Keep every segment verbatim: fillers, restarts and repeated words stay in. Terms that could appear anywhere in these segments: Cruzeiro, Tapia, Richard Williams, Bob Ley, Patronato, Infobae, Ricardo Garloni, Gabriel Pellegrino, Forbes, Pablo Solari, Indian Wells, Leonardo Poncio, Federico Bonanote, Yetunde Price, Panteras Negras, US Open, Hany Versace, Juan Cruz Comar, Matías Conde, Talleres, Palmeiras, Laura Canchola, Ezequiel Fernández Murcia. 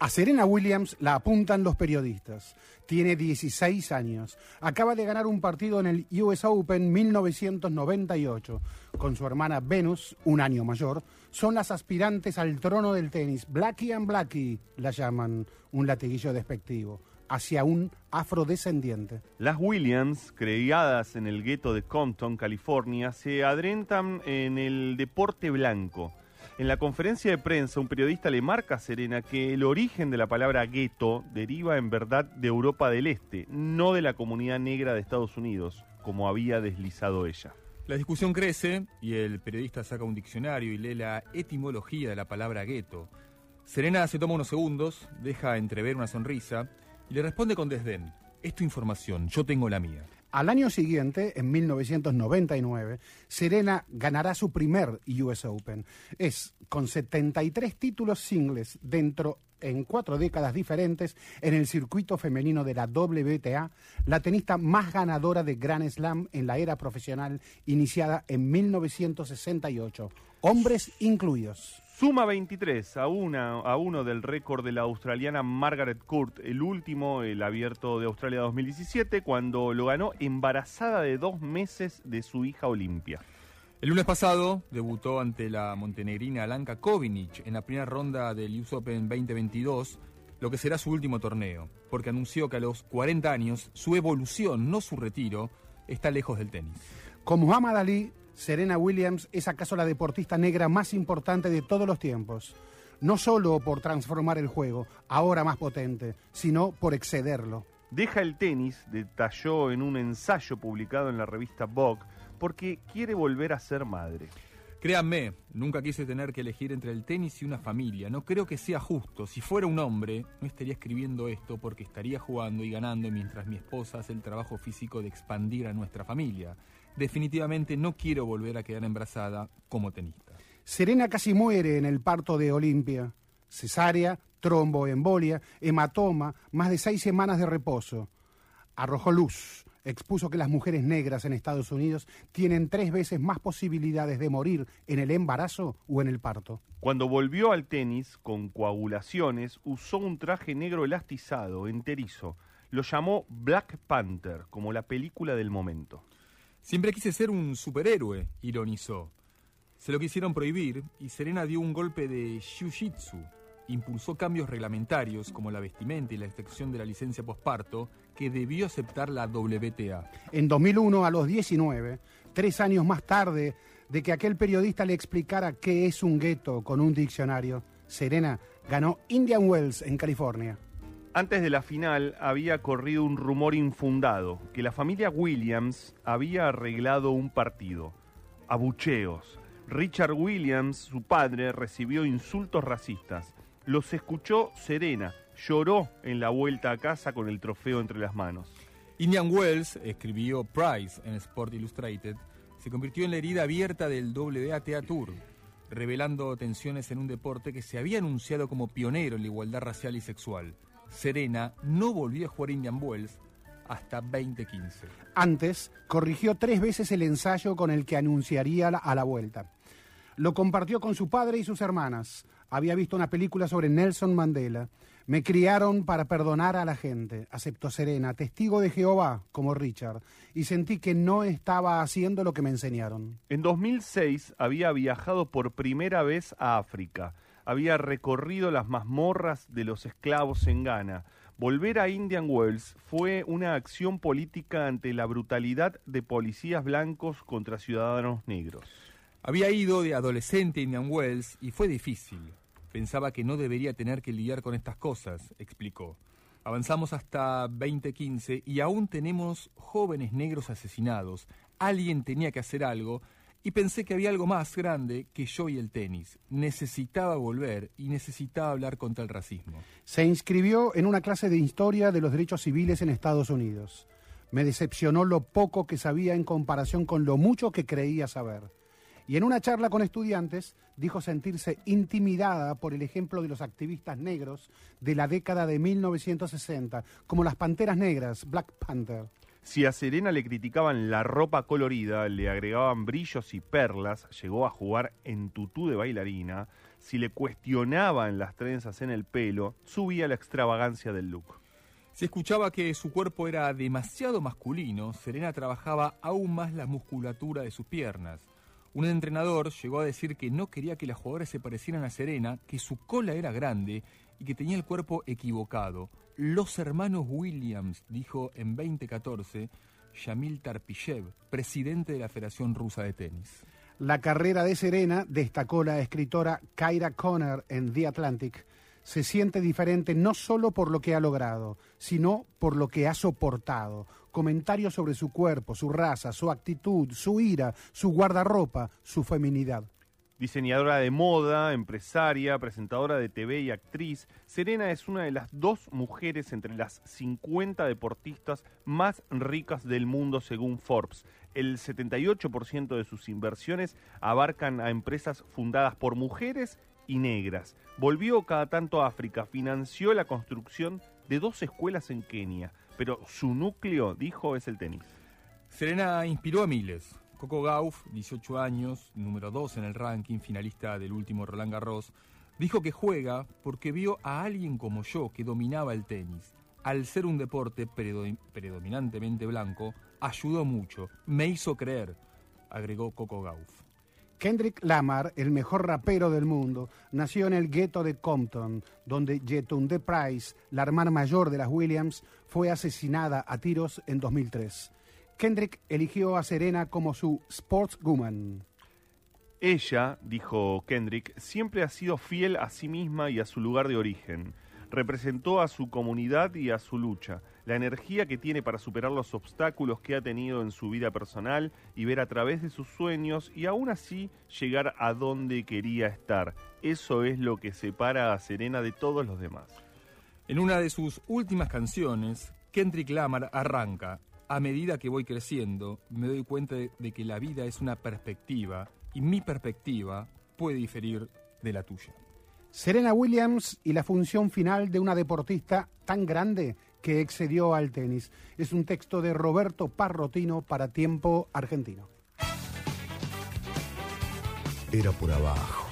A Serena Williams la apuntan los periodistas. Tiene dieciséis años. Acaba de ganar un partido en el U S Open mil novecientos noventa y ocho. Con su hermana Venus, un año mayor, son las aspirantes al trono del tenis. Blackie and Blackie la llaman, un latiguillo despectivo hacia un afrodescendiente. Las Williams, criadas en el gueto de Compton, California, se adentran en el deporte blanco. En la conferencia de prensa, un periodista le marca a Serena que el origen de la palabra gueto deriva en verdad de Europa del Este, no de la comunidad negra de Estados Unidos, como había deslizado ella. La discusión crece y el periodista saca un diccionario y lee la etimología de la palabra gueto. Serena se toma unos segundos, deja entrever una sonrisa y le responde con desdén: es tu información, yo tengo la mía. Al año siguiente, en mil novecientos noventa y nueve, Serena ganará su primer U S Open. Es, con setenta y tres títulos singles dentro en cuatro décadas diferentes en el circuito femenino de la W T A, la tenista más ganadora de Grand Slam en la era profesional iniciada en mil novecientos sesenta y ocho, hombres incluidos. Suma veintitrés a, una, a uno del récord de la australiana Margaret Court, el último, el abierto de Australia dos mil diecisiete, cuando lo ganó embarazada de dos meses de su hija Olimpia. El lunes pasado debutó ante la montenegrina Alanka Kovinic en la primera ronda del U S Open veinte veintidós, lo que será su último torneo, porque anunció que a los cuarenta años su evolución, no su retiro, está lejos del tenis. Con Muhammad Ali, Serena Williams es acaso la deportista negra más importante de todos los tiempos. No solo por transformar el juego, ahora más potente, sino por excederlo. Deja el tenis, detalló en un ensayo publicado en la revista Vogue, porque quiere volver a ser madre. Créanme, nunca quise tener que elegir entre el tenis y una familia. No creo que sea justo. Si fuera un hombre, no estaría escribiendo esto porque estaría jugando y ganando mientras mi esposa hace el trabajo físico de expandir a nuestra familia. Definitivamente no quiero volver a quedar embarazada como tenista. Serena casi muere en el parto de Olimpia. Cesárea, tromboembolia, hematoma, más de seis semanas de reposo. Arrojó luz. Expuso que las mujeres negras en Estados Unidos tienen tres veces más posibilidades de morir en el embarazo o en el parto. Cuando volvió al tenis con coagulaciones, usó un traje negro elastizado, enterizo. Lo llamó Black Panther, como la película del momento. Siempre quise ser un superhéroe, ironizó. Se lo quisieron prohibir y Serena dio un golpe de jiu-jitsu. Impulsó cambios reglamentarios como la vestimenta y la extensión de la licencia posparto que debió aceptar la W T A. En dos mil uno, a los diecinueve, tres años más tarde de que aquel periodista le explicara qué es un gueto con un diccionario, Serena ganó Indian Wells en California. Antes de la final había corrido un rumor infundado, que la familia Williams había arreglado un partido. Abucheos. Richard Williams, su padre, recibió insultos racistas. Los escuchó Serena, lloró en la vuelta a casa con el trofeo entre las manos. Indian Wells, escribió Price en Sport Illustrated, se convirtió en la herida abierta del W T A Tour, revelando tensiones en un deporte que se había anunciado como pionero en la igualdad racial y sexual. Serena no volvió a jugar Indian Wells hasta veinte quince. Antes, corrigió tres veces el ensayo con el que anunciaría a la vuelta. Lo compartió con su padre y sus hermanas. Había visto una película sobre Nelson Mandela. Me criaron para perdonar a la gente, aceptó Serena, testigo de Jehová, como Richard, y sentí que no estaba haciendo lo que me enseñaron. En dos mil seis había viajado por primera vez a África. Había recorrido las mazmorras de los esclavos en Ghana. Volver a Indian Wells fue una acción política ante la brutalidad de policías blancos contra ciudadanos negros. Había ido de adolescente a Indian Wells y fue difícil. Pensaba que no debería tener que lidiar con estas cosas, explicó. Avanzamos hasta veinte quince y aún tenemos jóvenes negros asesinados. Alguien tenía que hacer algo y pensé que había algo más grande que yo y el tenis. Necesitaba volver y necesitaba hablar contra el racismo. Se inscribió en una clase de historia de los derechos civiles en Estados Unidos. Me decepcionó lo poco que sabía en comparación con lo mucho que creía saber. Y en una charla con estudiantes dijo sentirse intimidada por el ejemplo de los activistas negros de la década de mil novecientos sesenta, como las Panteras Negras, Black Panther. Si a Serena le criticaban la ropa colorida, le agregaban brillos y perlas, llegó a jugar en tutú de bailarina, si le cuestionaban las trenzas en el pelo, subía la extravagancia del look. Se escuchaba que su cuerpo era demasiado masculino, Serena trabajaba aún más la musculatura de sus piernas. Un entrenador llegó a decir que no quería que las jugadoras se parecieran a Serena, que su cola era grande y que tenía el cuerpo equivocado. Los hermanos Williams, dijo en veinte catorce, Yamil Tarpishev, presidente de la Federación Rusa de Tenis. La carrera de Serena, destacó la escritora Kyra Connor en The Atlantic, se siente diferente no solo por lo que ha logrado, sino por lo que ha soportado. Comentarios sobre su cuerpo, su raza, su actitud, su ira, su guardarropa, su feminidad. Diseñadora de moda, empresaria, presentadora de T V y actriz, Serena es una de las dos mujeres entre las cincuenta deportistas más ricas del mundo según Forbes. El setenta y ocho por ciento de sus inversiones abarcan a empresas fundadas por mujeres y negras. Volvió cada tanto a África, financió la construcción de dos escuelas en Kenia, pero su núcleo, dijo, es el tenis. Serena inspiró a miles. Coco Gauff, dieciocho años, número dos en el ranking, finalista del último Roland Garros, dijo que juega porque vio a alguien como yo que dominaba el tenis. Al ser un deporte predominantemente blanco, ayudó mucho, me hizo creer, agregó Coco Gauff. Kendrick Lamar, el mejor rapero del mundo, nació en el gueto de Compton, donde Yetunde Price, la hermana mayor de las Williams, fue asesinada a tiros en dos mil tres. Kendrick eligió a Serena como su sportswoman. Ella, dijo Kendrick, siempre ha sido fiel a sí misma y a su lugar de origen. Representó a su comunidad y a su lucha. La energía que tiene para superar los obstáculos que ha tenido en su vida personal y ver a través de sus sueños y aún así llegar a donde quería estar. Eso es lo que separa a Serena de todos los demás. En una de sus últimas canciones, Kendrick Lamar arranca: a medida que voy creciendo, me doy cuenta de que la vida es una perspectiva y mi perspectiva puede diferir de la tuya. Serena Williams y la función final de una deportista tan grande que excedió al tenis. Es un texto de Roberto Parrotino para Tiempo Argentino. Era por abajo.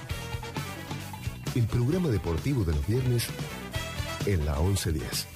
El programa deportivo de los viernes en la once diez.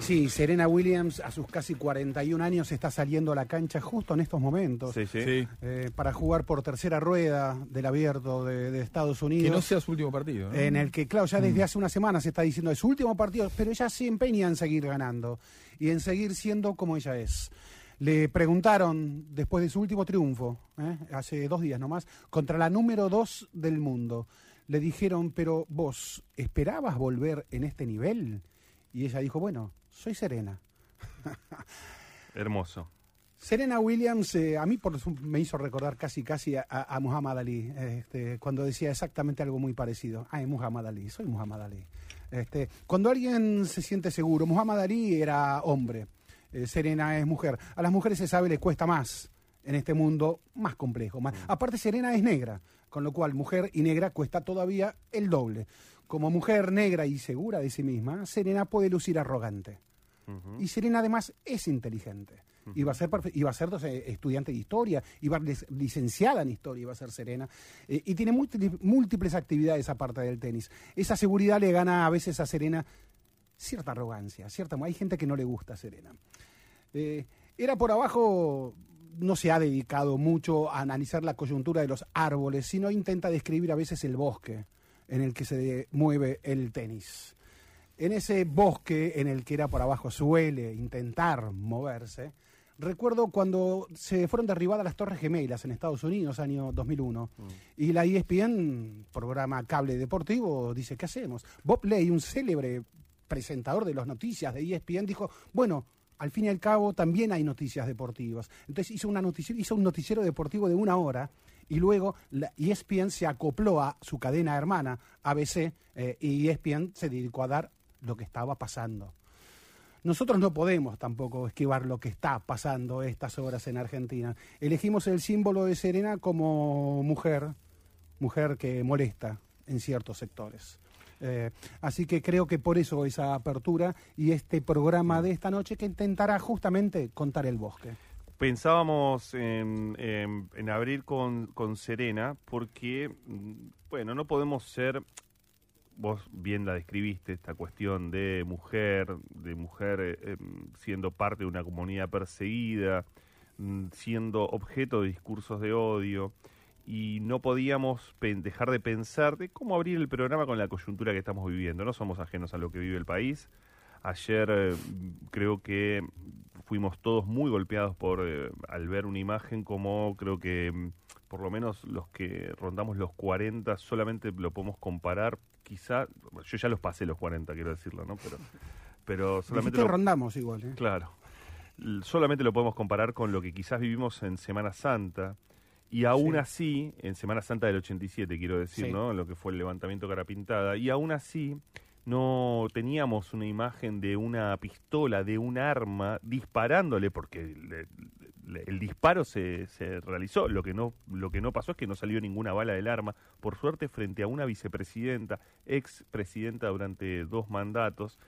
Sí, Serena Williams a sus casi cuarenta y un años está saliendo a la cancha justo en estos momentos. Sí, sí. Sí. Eh, para jugar por tercera rueda del abierto de, de Estados Unidos. Que no sea su último partido, ¿no? En el que, claro, ya desde hace una semana se está diciendo es su último partido, pero ella se empeña en seguir ganando y en seguir siendo como ella es. Le preguntaron, después de su último triunfo, ¿eh? hace dos días nomás, contra la número dos del mundo. Le dijeron, pero vos, ¿esperabas volver en este nivel? Y ella dijo, bueno, soy Serena. Hermoso. Serena Williams, eh, a mí por su, me hizo recordar casi casi a, a Muhammad Ali, este, cuando decía exactamente algo muy parecido. Ay, Muhammad Ali, soy Muhammad Ali. Este, cuando alguien se siente seguro, Muhammad Ali era hombre, eh, Serena es mujer. A las mujeres se sabe, les cuesta más en este mundo más complejo. Más. Aparte, Serena es negra, con lo cual mujer y negra cuesta todavía el doble. Como mujer negra y segura de sí misma, Serena puede lucir arrogante. Uh-huh. Y Serena además es inteligente. Uh-huh. Iba a ser, perfe- iba a ser entonces, estudiante de historia, iba a ser licenciada en historia, iba a ser Serena. Eh, y tiene múltiples, múltiples actividades aparte del tenis. Esa seguridad le gana a veces a Serena cierta arrogancia. Cierta, hay gente que no le gusta a Serena. Eh, era por abajo... No se ha dedicado mucho a analizar la coyuntura de los árboles, sino intenta describir a veces el bosque en el que se mueve el tenis. En ese bosque en el que era por abajo suele intentar moverse, recuerdo cuando se fueron derribadas las Torres Gemelas en Estados Unidos, año dos mil uno, mm. y la E S P N, programa cable deportivo, dice, ¿qué hacemos? Bob Ley, un célebre presentador de las noticias de E S P N, dijo, bueno, al fin y al cabo también hay noticias deportivas. Entonces hizo, una notici- hizo un noticiero deportivo de una hora y luego la E S P N se acopló a su cadena hermana A B C eh, y E S P N se dedicó a dar lo que estaba pasando. Nosotros no podemos tampoco esquivar lo que está pasando estas horas en Argentina. Elegimos el símbolo de Serena como mujer, mujer que molesta en ciertos sectores. Eh, así que creo que por eso esa apertura y este programa de esta noche que intentará justamente contar el bosque. Pensábamos en, en, en abrir con, con Serena porque, bueno, no podemos ser... Vos bien la describiste, esta cuestión de mujer, de mujer eh, siendo parte de una comunidad perseguida, siendo objeto de discursos de odio, y no podíamos dejar de pensar de cómo abrir el programa con la coyuntura que estamos viviendo. No somos ajenos a lo que vive el país. Ayer eh, creo que fuimos todos muy golpeados por eh, al ver una imagen como creo que... por lo menos los que rondamos los cuarenta, solamente lo podemos comparar, quizá, yo ya los pasé los cuarenta, quiero decirlo, ¿no? Pero, pero solamente... Lo, rondamos igual, ¿eh? Claro. Solamente lo podemos comparar con lo que quizás vivimos en Semana Santa, y aún sí. así, en Semana Santa del ochenta y siete, quiero decir, sí. ¿no? Lo que fue el levantamiento Carapintada, y aún así no teníamos una imagen de una pistola, de un arma, disparándole, porque... Le, el disparo se, se realizó, lo que no lo que no pasó es que no salió ninguna bala del arma, por suerte, frente a una vicepresidenta, expresidenta durante dos mandatos,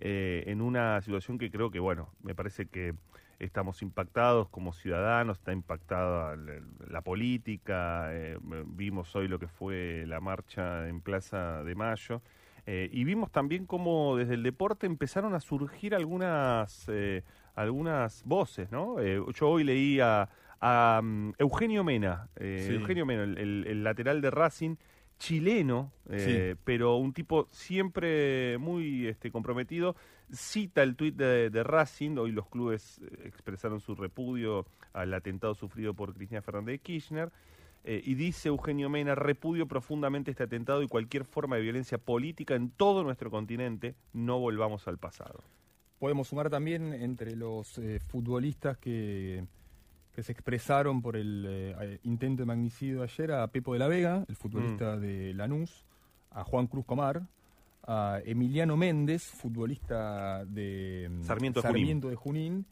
eh, en una situación que creo que, bueno, me parece que estamos impactados como ciudadanos, está impactada la, la política, eh, vimos hoy lo que fue la marcha en Plaza de Mayo, eh, y vimos también cómo desde el deporte empezaron a surgir algunas... Eh, algunas voces, ¿no? Eh, yo hoy leí a, a um, Eugenio Mena, eh, sí. Eugenio Mena, el, el, el lateral de Racing, chileno, eh, sí. pero un tipo siempre muy este, comprometido, cita el tuit de, de Racing, hoy los clubes expresaron su repudio al atentado sufrido por Cristina Fernández de Kirchner, eh, y dice Eugenio Mena, repudio profundamente este atentado y cualquier forma de violencia política en todo nuestro continente, no volvamos al pasado. Podemos sumar también entre los eh, futbolistas que, que se expresaron por el eh, intento de magnicidio ayer a Pepo de la Vega, el futbolista mm. de Lanús, a Juan Cruz Comar, a Emiliano Méndez, futbolista de Sarmiento, Sarmiento de, Junín. de Junín,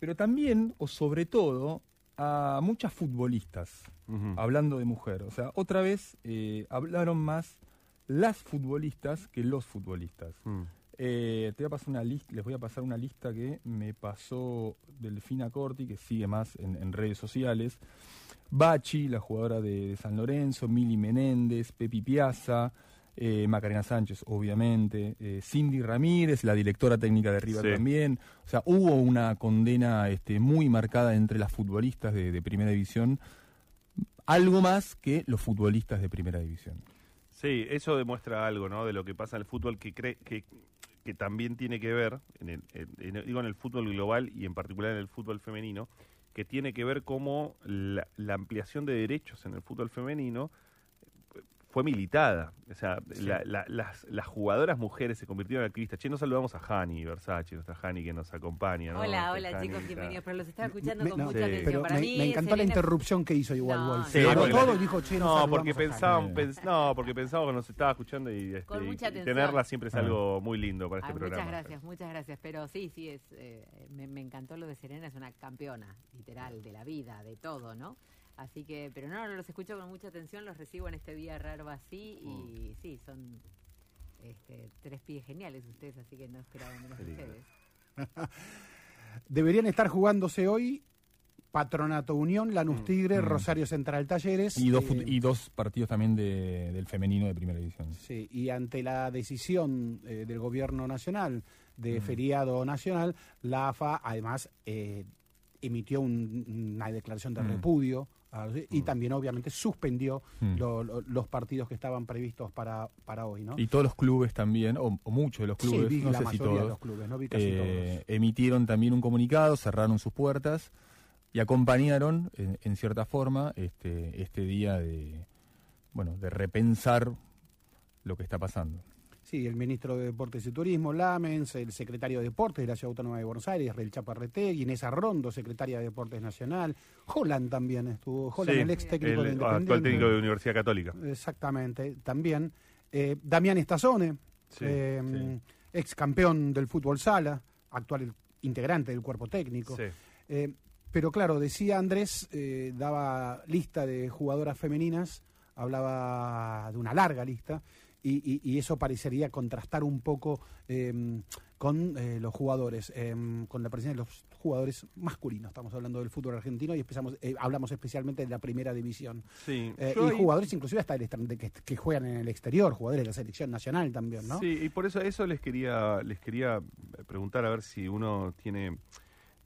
pero también, o sobre todo, a muchas futbolistas, mm-hmm. hablando de mujer. O sea, otra vez eh, hablaron más las futbolistas que los futbolistas. Mm. Eh, te voy a pasar una lista, les voy a pasar una lista que me pasó Delfina Corti, que sigue más en, en redes sociales. Bachi, la jugadora de, de San Lorenzo, Mili Menéndez, Pepi Piazza, eh, Macarena Sánchez, obviamente, eh, Cindy Ramírez, la directora técnica de River sí. también. O sea, hubo una condena este, muy marcada entre las futbolistas de, de Primera División, algo más que los futbolistas de Primera División. Sí, eso demuestra algo, ¿no? De lo que pasa en el fútbol que cree que... que también tiene que ver, en el, en el, digo en el fútbol global y en particular en el fútbol femenino, que tiene que ver cómo la, la ampliación de derechos en el fútbol femenino fue militada. O sea, sí. la, la, las, las jugadoras mujeres se convirtieron en activistas. Che, nos saludamos a Hany Versace, nuestra Hany que nos acompaña. ¿No? Hola, hola Hany, chicos, bienvenidos. Pero los estaba escuchando me, con no, mucha sí. atención. Pero Para me, mí, me encantó Serena... la interrupción que hizo igual. No, sí, pero porque... todos dijo, che, nos no, porque pensaban, pens... no, porque pensábamos que nos estaba escuchando y, este, y tenerla siempre es algo muy lindo para este Ay, programa. Muchas gracias, muchas gracias. Pero sí, sí, es eh, me, me encantó lo de Serena, es una campeona, literal, de la vida, de todo, ¿no? Así que, pero no, los escucho con mucha atención, los recibo en este día raro así y mm. sí, son este, tres pies geniales ustedes, así que no esperaban menos de ustedes. Deberían estar jugándose hoy Patronato Unión, Lanús mm. Tigre, mm. Rosario Central Talleres. Y dos, eh, y dos partidos también de, del femenino de Primera División. Sí, y ante la decisión eh, del gobierno nacional de mm. feriado nacional, la A F A además eh, emitió un, una declaración de mm. repudio. Y también, obviamente, suspendió hmm. lo, lo, los partidos que estaban previstos para, para hoy, ¿no? Y todos los clubes también, o, o muchos de los clubes, sí, vi no la sé mayoría si todos, de los clubes, no vi casi eh, todos. Emitieron también un comunicado, cerraron sus puertas y acompañaron, en, en cierta forma, este, este día de, bueno, de repensar lo que está pasando. Sí, el ministro de Deportes y Turismo, Lamens, el secretario de Deportes de la Ciudad Autónoma de Buenos Aires, Rel Chaparretegui, Inés Arrondo, secretaria de Deportes Nacional, Holland también estuvo, Holland, sí, el ex técnico el, de Independiente. Actual técnico de Universidad Católica. Exactamente, también. Eh, Damián Estazone, sí, eh, sí. ex campeón del fútbol sala, actual integrante del cuerpo técnico. Sí. Eh, pero claro, decía Andrés, eh, daba lista de jugadoras femeninas, hablaba de una larga lista, y, y, y eso parecería contrastar un poco eh, con eh, los jugadores, eh, con la presencia de los jugadores masculinos. Estamos hablando del fútbol argentino y empezamos, eh, hablamos especialmente de la primera división. Sí. Eh, y hay... jugadores inclusive hasta el, que, que juegan en el exterior, jugadores de la selección nacional también, ¿no? Sí, y por eso eso les quería, les quería preguntar, a ver si uno tiene...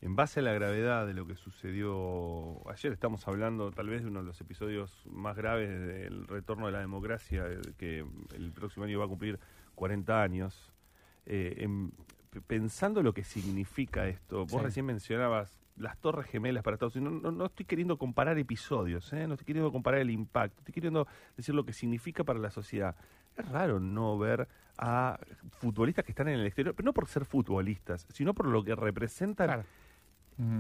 En base a la gravedad de lo que sucedió ayer, estamos hablando tal vez de uno de los episodios más graves del retorno de la democracia, que el próximo año va a cumplir cuarenta años. Eh, en, pensando lo que significa esto, vos sí. recién mencionabas las Torres Gemelas para Estados Unidos. No, no, no estoy queriendo comparar episodios, ¿eh? No estoy queriendo comparar el impacto, estoy queriendo decir lo que significa para la sociedad. Es raro no ver a futbolistas que están en el exterior, pero no por ser futbolistas, sino por lo que representan... Claro.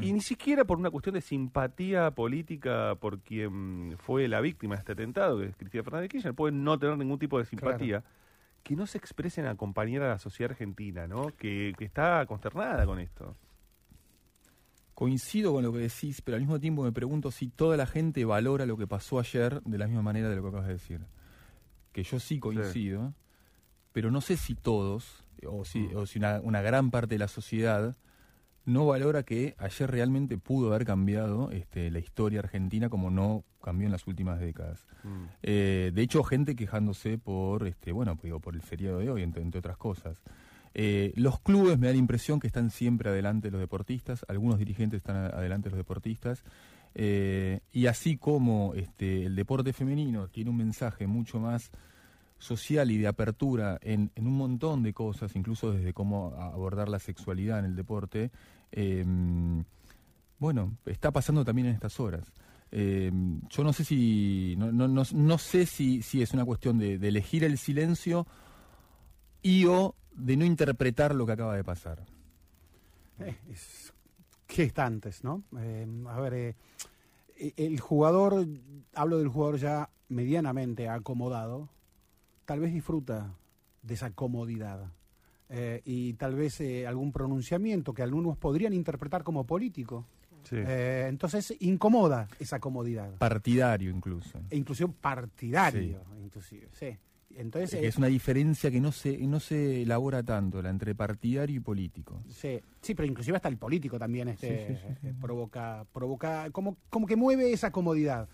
Y ni siquiera por una cuestión de simpatía política por quien fue la víctima de este atentado, que es Cristina Fernández de Kirchner, pueden no tener ningún tipo de simpatía, claro. que no se expresen a acompañar a la sociedad argentina, ¿no? Que, que está consternada con esto. Coincido con lo que decís, pero al mismo tiempo me pregunto si toda la gente valora lo que pasó ayer de la misma manera de lo que acabas de decir. Que yo sí coincido, sí. pero no sé si todos, o si, o si una, una gran parte de la sociedad... no valora que ayer realmente pudo haber cambiado este, la historia argentina como no cambió en las últimas décadas. Mm. Eh, de hecho, gente quejándose por este, bueno, digo, por el feriado de hoy, entre, entre otras cosas. Eh, los clubes me da la impresión que están siempre adelante de los deportistas, algunos dirigentes están adelante de los deportistas, eh, y así como este, el deporte femenino tiene un mensaje mucho más social y de apertura en, en un montón de cosas, incluso desde cómo abordar la sexualidad en el deporte, eh, bueno, está pasando también en estas horas. Eh, yo no sé si no, no, no, no sé si, si es una cuestión de, de elegir el silencio y o de no interpretar lo que acaba de pasar. Eh, es, ¿Qué está antes, no? Eh, a ver... Eh... El jugador, hablo del jugador ya medianamente acomodado, tal vez disfruta de esa comodidad eh, y tal vez eh, algún pronunciamiento que algunos podrían interpretar como político. Sí. Eh, entonces incomoda esa comodidad. Partidario incluso. E inclusive partidario, sí. inclusive, sí. Entonces, es, que es una diferencia que no se no se elabora tanto, la entre partidario y político. Sí, sí, pero inclusive hasta el político también este sí, sí, sí, sí. provoca provoca como como que mueve esa comodidad.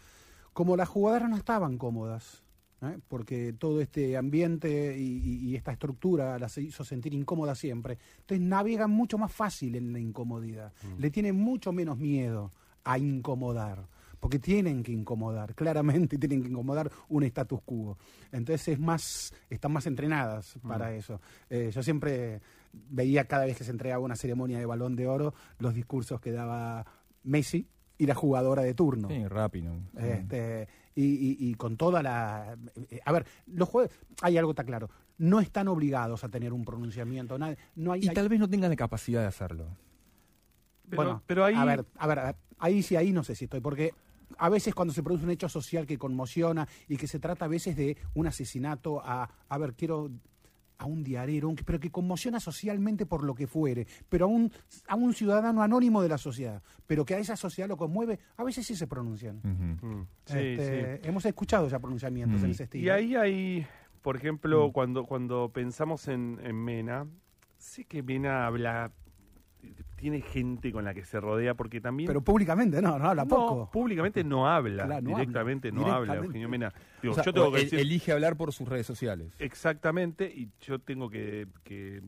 Como las jugadoras no estaban cómodas, ¿eh? Porque todo este ambiente y, y, y esta estructura las hizo sentir incómodas siempre. Entonces navegan mucho más fácil en la incomodidad. Mm. Le tienen mucho menos miedo a incomodar. Porque tienen que incomodar, claramente tienen que incomodar un status quo. Entonces es más, están más entrenadas para uh-huh. eso. Eh, yo siempre veía cada vez que se entregaba una ceremonia de Balón de Oro los discursos que daba Messi y la jugadora de turno. Sí, rápido. Este, y, y, y con toda la... A ver, los jugadores... Hay algo está claro. No están obligados a tener un pronunciamiento. No hay, no hay, y tal hay... vez no tengan la capacidad de hacerlo. Pero, bueno, pero ahí... a ver, a ver, a ver, ahí sí, ahí no sé si estoy, porque... A veces cuando se produce un hecho social que conmociona y que se trata a veces de un asesinato a, a ver, quiero, a un diarero, un, pero que conmociona socialmente por lo que fuere, pero a un, a un ciudadano anónimo de la sociedad, pero que a esa sociedad lo conmueve, a veces sí se pronuncian. Uh-huh. Mm. Sí, este, sí. Hemos escuchado ya pronunciamientos mm. en ese estilo. Y ahí hay, por ejemplo, mm. cuando, cuando pensamos en, en Mena, sé que Mena habla... tiene gente con la que se rodea porque también... Pero públicamente no, no habla no, poco. públicamente no habla, claro, no directamente habla, no directamente. habla, Eugenio Mena. Digo, o sea, yo tengo que el, decir... elige hablar por sus redes sociales. Exactamente, y yo tengo que, que,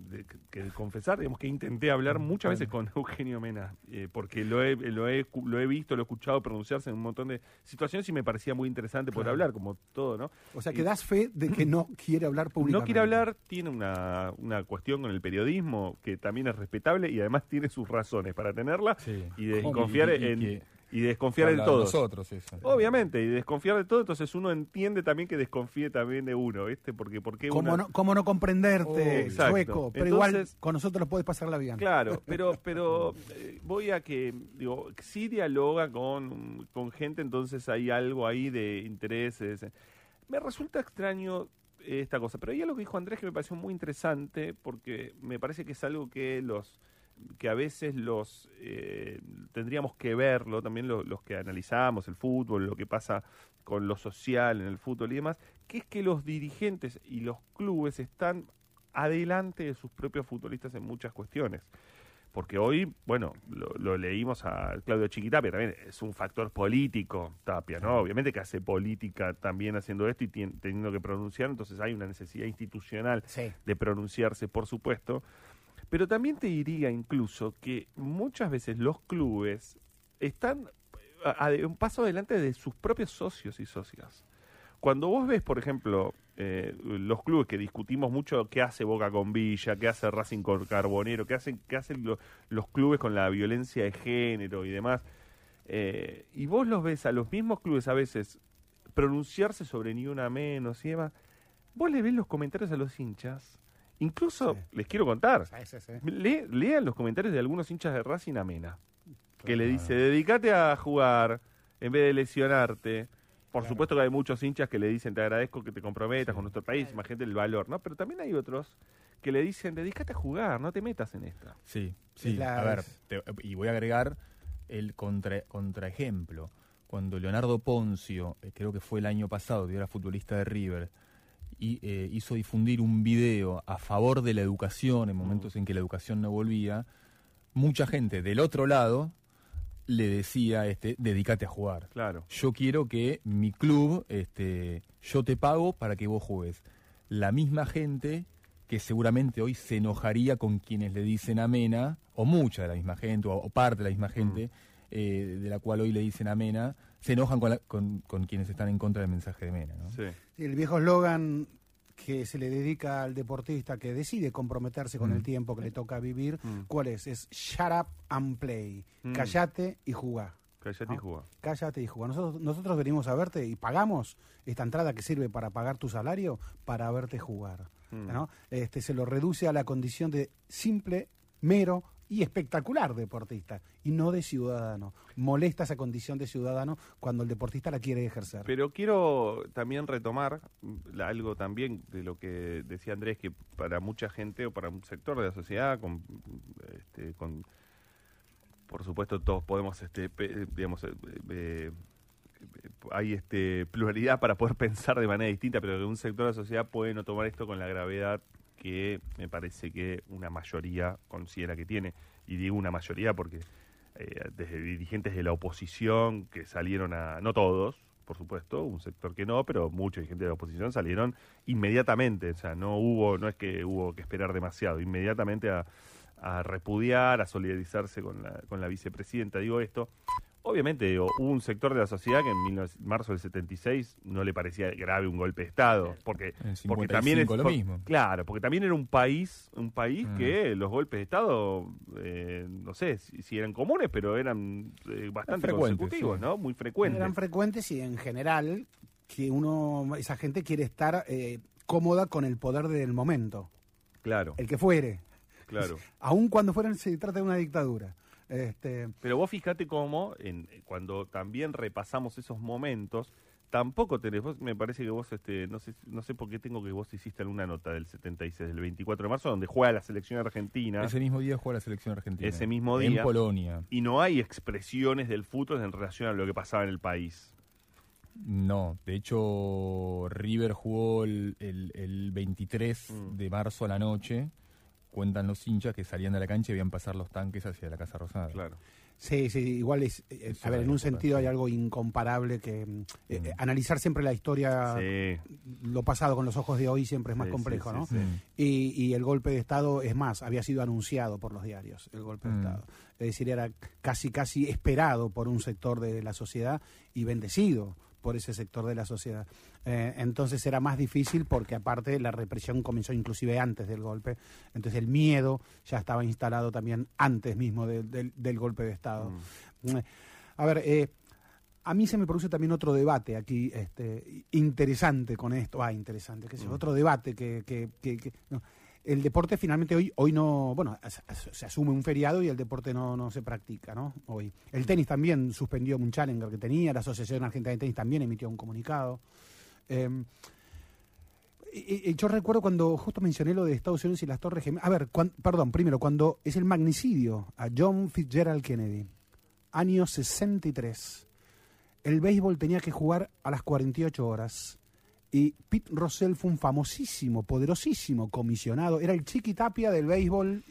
que, que confesar, digamos que intenté hablar muchas veces con Eugenio Mena, eh, porque lo he, lo, he, lo he visto, lo he escuchado pronunciarse en un montón de situaciones y me parecía muy interesante poder claro. hablar, como todo, ¿no? O sea, que y... das fe de que no quiere hablar públicamente. No quiere hablar, tiene una, una cuestión con el periodismo que también es respetable y además tiene sus razones para tenerla sí. y desconfiar y, y, en y, y desconfiar en todos nosotros, eso. Obviamente y desconfiar de todo, entonces uno entiende también que desconfíe también de uno, ¿viste? Porque porque cómo una... no cómo no comprenderte, oh, sueco, pero entonces, igual con nosotros puedes pasarla bien. Claro, pero pero eh, voy a que digo, sí dialoga con con gente, entonces hay algo ahí de intereses. Me resulta extraño esta cosa, pero hay algo que dijo Andrés que me pareció muy interesante porque me parece que es algo que los que a veces los eh, tendríamos que verlo, también lo, los que analizamos el fútbol, lo que pasa con lo social en el fútbol y demás, que es que los dirigentes y los clubes están adelante de sus propios futbolistas en muchas cuestiones. Porque hoy, bueno, lo, lo leímos a Claudio Chiquitapia, también es un factor político, Tapia, ¿no? Obviamente que hace política también haciendo esto y tien, teniendo que pronunciar, entonces hay una necesidad institucional sí. de pronunciarse, por supuesto. Pero también te diría incluso que muchas veces los clubes están a, a un paso adelante de sus propios socios y socias. Cuando vos ves, por ejemplo, eh, los clubes que discutimos mucho, qué hace Boca con Villa, qué hace Racing con Carbonero, qué hacen, qué hacen lo, los clubes con la violencia de género y demás, eh, y vos los ves a los mismos clubes a veces pronunciarse sobre Ni Una Menos y demás, vos le ves los comentarios a los hinchas, incluso, sí. les quiero contar, sí, sí, sí. Le, lean los comentarios de algunos hinchas de Racing a Mena, que claro. le dice, dedícate a jugar en vez de lesionarte. Por claro. supuesto que hay muchos hinchas que le dicen, te agradezco que te comprometas sí, con nuestro país, claro. imagínate el valor, ¿no? Pero también hay otros que le dicen, dedícate a jugar, no te metas en esta. Sí, sí, a ver, te, y voy a agregar el contra, contraejemplo. Cuando Leonardo Poncio, eh, creo que fue el año pasado, que era futbolista de River, y eh, hizo difundir un video a favor de la educación, en momentos mm. en que la educación no volvía, mucha gente del otro lado le decía, este, dedícate a jugar. Claro. Yo quiero que mi club, este, yo te pago para que vos juegues. La misma gente que seguramente hoy se enojaría con quienes le dicen a Mena, o mucha de la misma gente, o, o parte de la misma gente, mm. eh, de la cual hoy le dicen a Mena, se enojan con, la, con, con quienes están en contra del mensaje de Mena, ¿no? Sí. El viejo eslogan que se le dedica al deportista que decide comprometerse mm. con el tiempo que le toca vivir, mm. ¿cuál es? Es shut up and play. Mm. Cállate y jugá. Cállate ¿no? y jugá. Cállate y jugá. Nosotros, nosotros venimos a verte y pagamos esta entrada que sirve para pagar tu salario para verte jugar. Mm. ¿no? Este, se lo reduce a la condición de simple, mero y espectacular deportista, y no de ciudadano. Molesta esa condición de ciudadano cuando el deportista la quiere ejercer. Pero quiero también retomar algo también de lo que decía Andrés, que para mucha gente o para un sector de la sociedad, con, este, con por supuesto todos podemos, este, digamos, eh, eh, hay este pluralidad para poder pensar de manera distinta, pero que un sector de la sociedad puede no tomar esto con la gravedad que me parece que una mayoría considera que tiene. Y digo una mayoría porque eh, desde dirigentes de la oposición que salieron a... No todos, por supuesto, un sector que no, pero muchos dirigentes de la oposición salieron inmediatamente. O sea, no hubo no es que hubo que esperar demasiado. Inmediatamente a, a repudiar, a solidarizarse con la, con la vicepresidenta. Digo esto... Obviamente, digo, hubo un sector de la sociedad que en marzo del setenta y seis no le parecía grave un golpe de Estado. Porque, porque también es, lo por, mismo. Claro, porque también era un país un país mm. que los golpes de Estado, eh, no sé si, si eran comunes, pero eran eh, bastante consecutivos, sí. ¿no? Muy frecuentes. Eran frecuentes y en general que uno, esa gente quiere estar eh, cómoda con el poder del momento. Claro. El que fuere. Claro. Aun cuando fueran, se trata de una dictadura. Este... Pero vos fijate cómo, en, cuando también repasamos esos momentos, tampoco tenés, vos, me parece que vos, este, no sé, no sé por qué tengo que vos hiciste alguna nota del setenta y seis, del veinticuatro de marzo, donde juega la selección argentina. Ese mismo día juega la selección argentina. Ese mismo día. En Polonia. Y no hay expresiones del fútbol en relación a lo que pasaba en el país. No, de hecho, River jugó el, el, el veintitrés mm. de marzo a la noche. Cuentan los hinchas que salían de la cancha y veían pasar los tanques hacia la Casa Rosada. Claro. Sí, sí, igual es... Eh, a ver, en un sentido hay algo incomparable que... Eh, mm. eh, analizar siempre la historia, sí. lo pasado con los ojos de hoy siempre es más sí, complejo, sí, ¿no? Sí, sí. Y, y el golpe de Estado, es más, había sido anunciado por los diarios, el golpe mm. de Estado. Es decir, era casi, casi esperado por un sector de la sociedad y bendecido por ese sector de la sociedad. Eh, entonces era más difícil porque aparte la represión comenzó inclusive antes del golpe, entonces el miedo ya estaba instalado también antes mismo de, de, del golpe de Estado. Mm. A ver, eh, a mí se me produce también otro debate aquí este, interesante con esto. Ah, interesante, qué sé yo, mm. otro debate que... que, que, que no. El deporte finalmente hoy hoy no... Bueno, se asume un feriado y el deporte no, no se practica, ¿no? Hoy. El tenis también suspendió un challenger que tenía, la Asociación Argentina de Tenis también emitió un comunicado. Eh, y, y yo recuerdo cuando justo mencioné lo de Estados Unidos y las Torres Gemelas... A ver, cuan, perdón, primero, cuando es el magnicidio a John Fitzgerald Kennedy. año sesenta y tres. El béisbol tenía que jugar a las cuarenta y ocho horas. Y Pete Rozelle fue un famosísimo, poderosísimo comisionado. Era el Chiqui Tapia del béisbol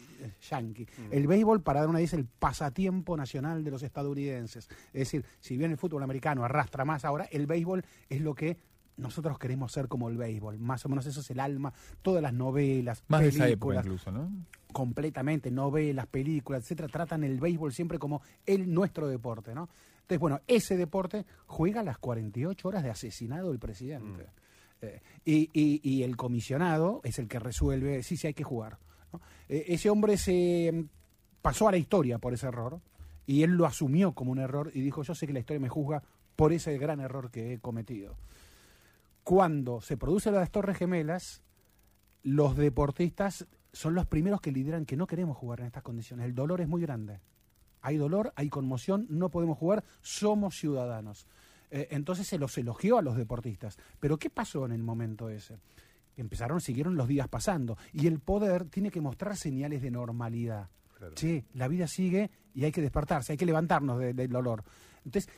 yankee. Mm. El béisbol, para dar una idea, es el pasatiempo nacional de los estadounidenses. Es decir, si bien el fútbol americano arrastra más ahora, el béisbol es lo que nosotros queremos ser como el béisbol. Más o menos eso es el alma. Todas las novelas, más películas, de esa época incluso, ¿no? Completamente, novelas, películas, etcétera, tratan el béisbol siempre como el nuestro deporte, ¿no? Entonces, bueno, ese deporte juega las cuarenta y ocho horas de asesinato del presidente. Mm. Eh, y, y, y el comisionado es el que resuelve si sí, sí, hay que jugar, ¿no? Eh, ese hombre se pasó a la historia por ese error, y él lo asumió como un error y dijo: yo sé que la historia me juzga por ese gran error que he cometido. Cuando se produce las Torres Gemelas, los deportistas son los primeros que lideran que no queremos jugar en estas condiciones. El dolor es muy grande. Hay dolor, hay conmoción, no podemos jugar, somos ciudadanos. Entonces se los elogió a los deportistas. Pero ¿qué pasó en el momento ese? Empezaron, siguieron los días pasando. Y el poder tiene que mostrar señales de normalidad. Claro. Che, la vida sigue y hay que despertarse, hay que levantarnos de, del dolor. Entonces,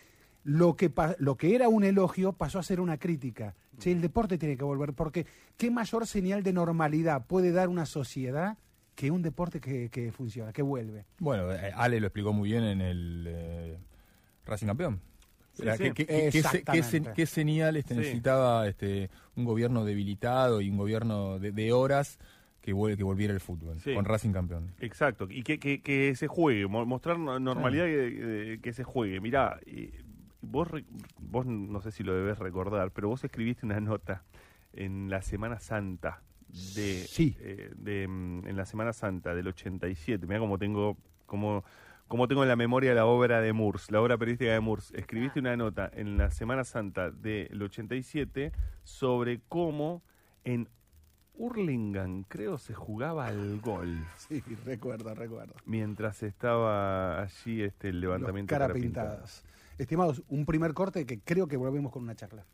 lo que, lo que era un elogio pasó a ser una crítica. Che, el deporte tiene que volver, porque ¿qué mayor señal de normalidad puede dar una sociedad que un deporte que, que funciona, que vuelve? Bueno, Ale lo explicó muy bien en el eh, Racing Campeón. O sea, sí, sí. ¿Qué, qué, qué, qué, qué señales te necesitaba sí. este, un gobierno debilitado y un gobierno de, de horas que, vuel, que volviera el fútbol sí. con Racing campeón? Exacto, y que, que, que se juegue, mostrar normalidad sí. que, que se juegue. Mirá, vos, vos no sé si lo debés recordar, pero vos escribiste una nota en la Semana Santa, de, sí. eh, de en la Semana Santa del ochenta y siete. Mirá cómo tengo... Cómo, Como tengo en la memoria la obra de Murs, la obra periodística de Murs. Escribiste una nota en la Semana Santa del ochenta y siete sobre cómo en Hurlingham, creo, se jugaba al golf. Sí, recuerdo, recuerdo. Mientras estaba allí este, el levantamiento de carapintadas. Estimados, un primer corte que creo que volvemos con una charla.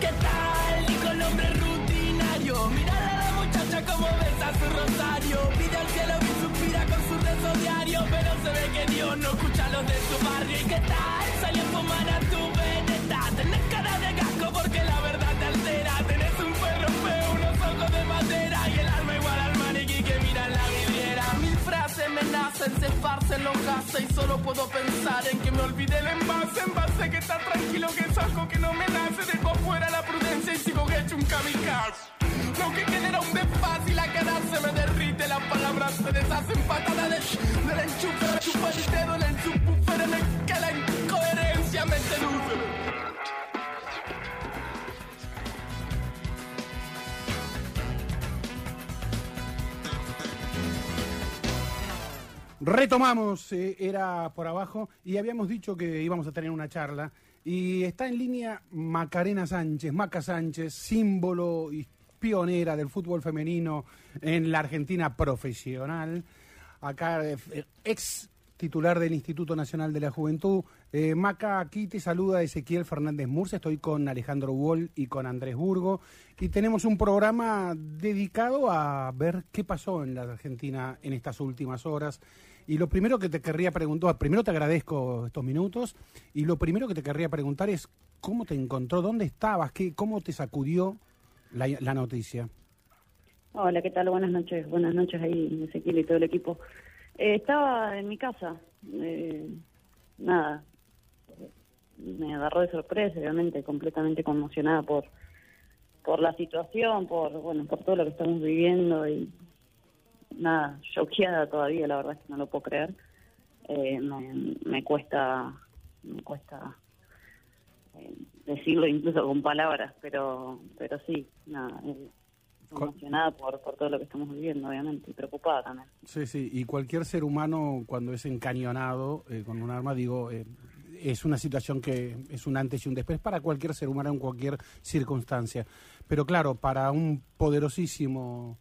¿Qué tal? Dijo el hombre rutinario. Mirad a la muchacha como besa su rosario. Pide al cielo y suspira con su rezo diario. Pero se ve que Dios no escucha a los de su barrio. ¿Y qué tal? Salió a fumar a tu veneta. Tenés cara de casco porque la verdad te altera. Tenés un perro feo, unos ojos de madera. Y el alma igual al maniquí que mira en la vidriera. Mil frases me nacen, se esparcen los gases. Y solo puedo pensar en que me olvidé el envase. Envase que está tranquilo, que es algo que no me nace de fuera la prudencia y sigo hecho un kamikaze. Lo que queda era un desfase y la cara se me derrite. Las palabras se deshacen patadas de la enchufa. Chupa el dedo en el subwoofer. Me que la incoherencia me seduce. Retomamos, eh, era por abajo, y habíamos dicho que íbamos a tener una charla. Y está en línea Macarena Sánchez, Maca Sánchez, símbolo y pionera del fútbol femenino en la Argentina profesional. Acá, ex titular del Instituto Nacional de la Juventud. Eh, Maca, aquí te saluda Ezequiel Fernández Murcia. Estoy con Alejandro Wall y con Andrés Burgo. Y tenemos un programa dedicado a ver qué pasó en la Argentina en estas últimas horas. Y lo primero que te querría preguntar, primero te agradezco estos minutos, y lo primero que te querría preguntar es cómo te encontró, dónde estabas, qué, cómo te sacudió la, la noticia. Hola, ¿qué tal? Buenas noches, buenas noches ahí, Ezequiel y todo el equipo. Eh, estaba en mi casa, eh, nada, me agarró de sorpresa, realmente completamente conmocionada por, por la situación, por, bueno, por todo lo que estamos viviendo y... Nada, choqueada todavía, la verdad es que no lo puedo creer. Eh, me, me cuesta, me cuesta eh, decirlo incluso con palabras, pero pero sí, nada, eh, emocionada por, por todo lo que estamos viviendo, obviamente, y preocupada también. Sí, sí, y cualquier ser humano cuando es encañonado eh, con un arma, digo, eh, es una situación que es un antes y un después para cualquier ser humano en cualquier circunstancia. Pero claro, para un poderosísimo...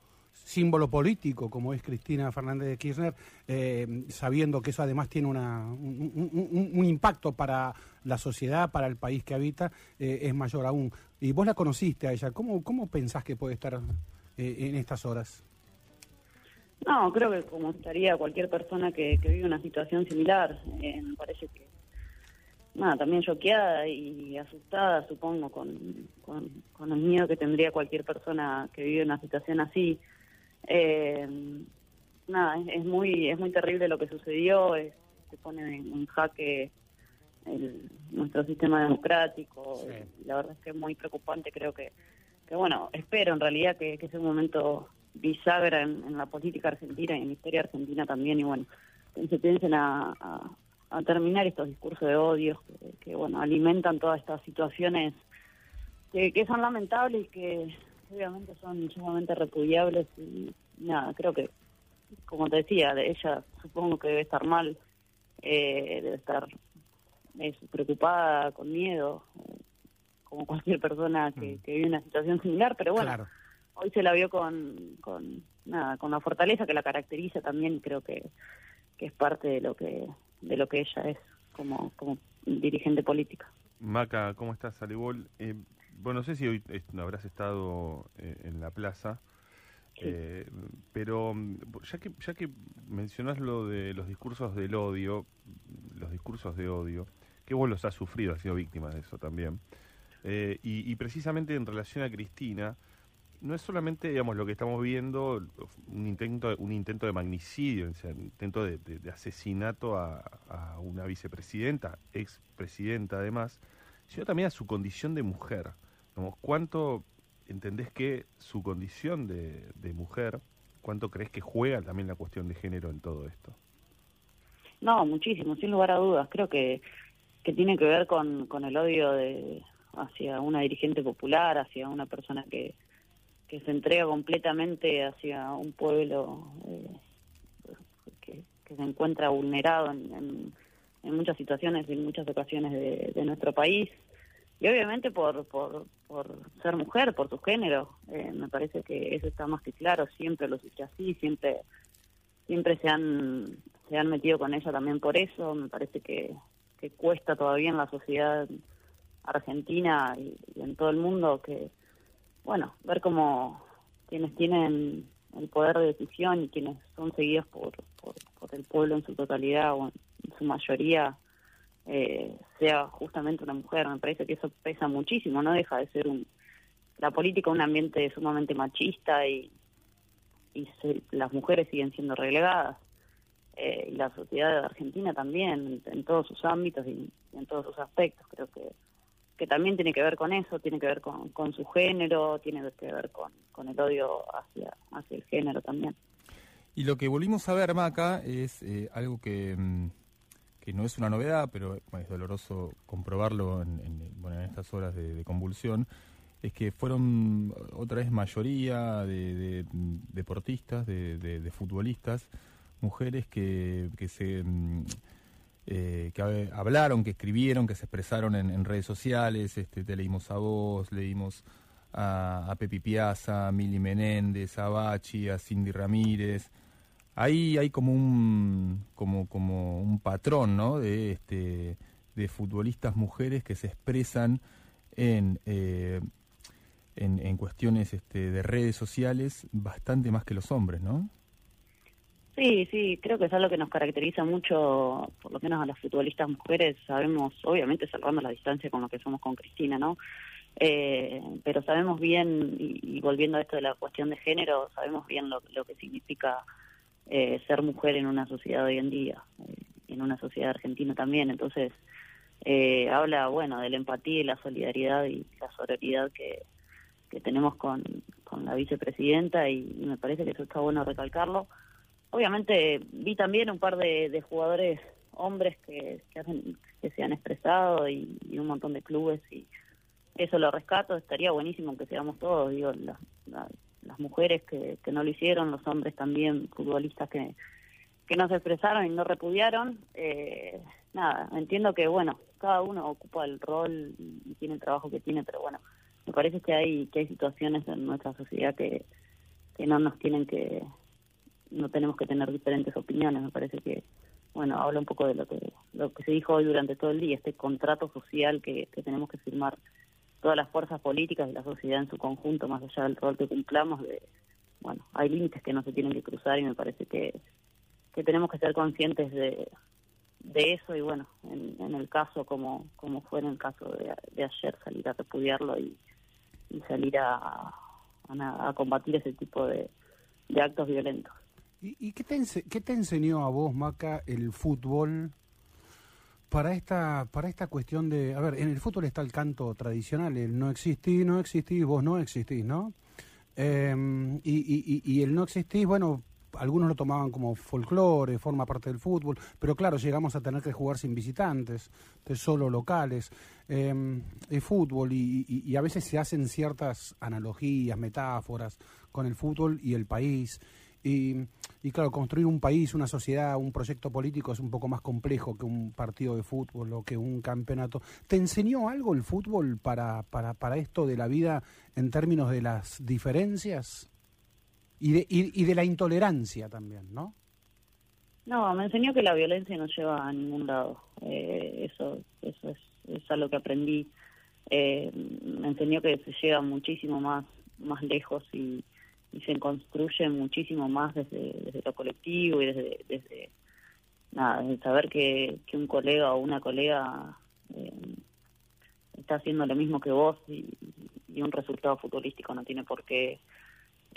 símbolo político como es Cristina Fernández de Kirchner, eh, sabiendo que eso además tiene una, un, un, un impacto para la sociedad, para el país que habita, eh, es mayor aún. Y vos la conociste a ella, ¿cómo, cómo pensás que puede estar eh, en estas horas? No, creo que como estaría cualquier persona que, que vive una situación similar, eh, me parece que, nada, también choqueada y asustada, supongo, con, con, con el miedo que tendría cualquier persona que vive una situación así. Eh, nada, es, es muy es muy terrible lo que sucedió, es, se pone en, en jaque el, nuestro sistema democrático, sí. eh, la verdad es que es muy preocupante, creo que, que bueno, espero en realidad que, que sea un momento bisagra en, en la política argentina y en la historia argentina también, y bueno, que se piensen a, a, a terminar estos discursos de odio que, que bueno, alimentan todas estas situaciones que, que son lamentables y que obviamente son sumamente repudiables y nada, creo que, como te decía, ella supongo que debe estar mal, eh, debe estar eh, preocupada, con miedo, eh, como cualquier persona que, que vive una situación similar, pero bueno, claro. Hoy se la vio con, con nada, con la fortaleza que la caracteriza también, y creo que, que es parte de lo que de lo que ella es como, como dirigente política. Maca, ¿cómo estás? Alibol, eh... Bueno, no sé si hoy habrás estado eh, en la plaza, sí. eh, pero ya que ya que mencionás lo de los discursos del odio, los discursos de odio, que vos los has sufrido, has sido víctima de eso también, eh, y, y precisamente en relación a Cristina, no es solamente, digamos, lo que estamos viendo, un intento un intento de magnicidio, o sea, un intento de, de, de asesinato a, a una vicepresidenta, expresidenta además, sino también a su condición de mujer. ¿Cuánto entendés que su condición de, de mujer, cuánto crees que juega también la cuestión de género en todo esto? No, muchísimo, sin lugar a dudas. Creo que, que tiene que ver con, con el odio de hacia una dirigente popular, hacia una persona que, que se entrega completamente hacia un pueblo eh, que, que se encuentra vulnerado en, en, en muchas situaciones y en muchas ocasiones de, de nuestro país. Y obviamente por, por, por ser mujer, por su género, eh, me parece que eso está más que claro, siempre lo supe así, siempre siempre se han se han metido con ella también por eso, me parece que, que cuesta todavía en la sociedad argentina y, y en todo el mundo que, bueno, ver cómo quienes tienen el poder de decisión y quienes son seguidos por, por, por el pueblo en su totalidad o en su mayoría, Eh, sea justamente una mujer, me parece que eso pesa muchísimo, no deja de ser un, la política un ambiente sumamente machista y, y se, las mujeres siguen siendo relegadas, eh, y la sociedad argentina también, en, en todos sus ámbitos y, y en todos sus aspectos, creo que, que también tiene que ver con eso, tiene que ver con, con su género, tiene que ver con, con el odio hacia, hacia el género también. Y lo que volvimos a ver, Maca, es eh, algo que... Mmm... que no es una novedad, pero es doloroso comprobarlo en, en, bueno, en estas horas de, de convulsión, es que fueron otra vez mayoría de, de deportistas, de, de, de futbolistas, mujeres que, que se eh, que hablaron, que escribieron, que se expresaron en, en redes sociales. Este, te leímos a vos, leímos a, a Pepi Piazza, a Mili Menéndez, a Bachi, a Cindy Ramírez. Ahí hay como un como como un patrón, ¿no? De este de futbolistas mujeres que se expresan en eh, en, en cuestiones este, de redes sociales bastante más que los hombres, ¿no? Sí, sí, creo que es algo que nos caracteriza mucho, por lo menos a las futbolistas mujeres, sabemos, obviamente salvando la distancia con lo que somos con Cristina, ¿no? Eh, pero sabemos bien, y, y volviendo a esto de la cuestión de género, sabemos bien lo, lo que significa Eh, ser mujer en una sociedad hoy en día, eh, en una sociedad argentina también, entonces eh, habla, bueno, de la empatía y la solidaridad y la sororidad que, que tenemos con, con la vicepresidenta, y, y me parece que eso está bueno recalcarlo. Obviamente vi también un par de, de jugadores hombres que, que, hacen, que se han expresado y, y un montón de clubes, y eso lo rescato, estaría buenísimo que seamos todos, digo, la, la las mujeres que, que no lo hicieron, los hombres también, futbolistas que, que no se expresaron y no repudiaron. Eh, nada, entiendo que, bueno, cada uno ocupa el rol y tiene el trabajo que tiene, pero bueno, me parece que hay que hay situaciones en nuestra sociedad que, que no nos tienen que, no tenemos que tener diferentes opiniones. Me parece que, bueno, habla un poco de lo que lo que se dijo hoy durante todo el día, este contrato social que, que tenemos que firmar todas las fuerzas políticas de la sociedad en su conjunto, más allá del rol que cumplamos, de, bueno, hay límites que no se tienen que cruzar y me parece que, que tenemos que ser conscientes de, de eso y, bueno, en, en el caso, como, como fue en el caso de, de ayer, salir a repudiarlo y, y salir a, a, a combatir ese tipo de, de actos violentos. ¿Y, y qué, te qué te enseñó a vos, Maca, el fútbol para esta para esta cuestión de... A ver, en el fútbol está el canto tradicional, el no existís, no existís, vos no existís, ¿no? Eh, y, y, y el no existís, bueno, algunos lo tomaban como folclore, forma parte del fútbol, pero claro, llegamos a tener que jugar sin visitantes, de solo locales, eh, el fútbol, y, y, y a veces se hacen ciertas analogías, metáforas con el fútbol y el país, y, y claro, construir un país, una sociedad, un proyecto político es un poco más complejo que un partido de fútbol o que un campeonato. ¿Te enseñó algo el fútbol para, para, para esto de la vida en términos de las diferencias? Y de, y, y de la intolerancia también, ¿no? No, me enseñó que la violencia no lleva a ningún lado. Eh, eso eso es, es algo que aprendí. Eh, me enseñó que se llega muchísimo más más lejos y, y se construye muchísimo más desde, desde lo colectivo y desde, desde nada, desde saber que, que un colega o una colega eh, está haciendo lo mismo que vos y, y un resultado futbolístico no tiene por qué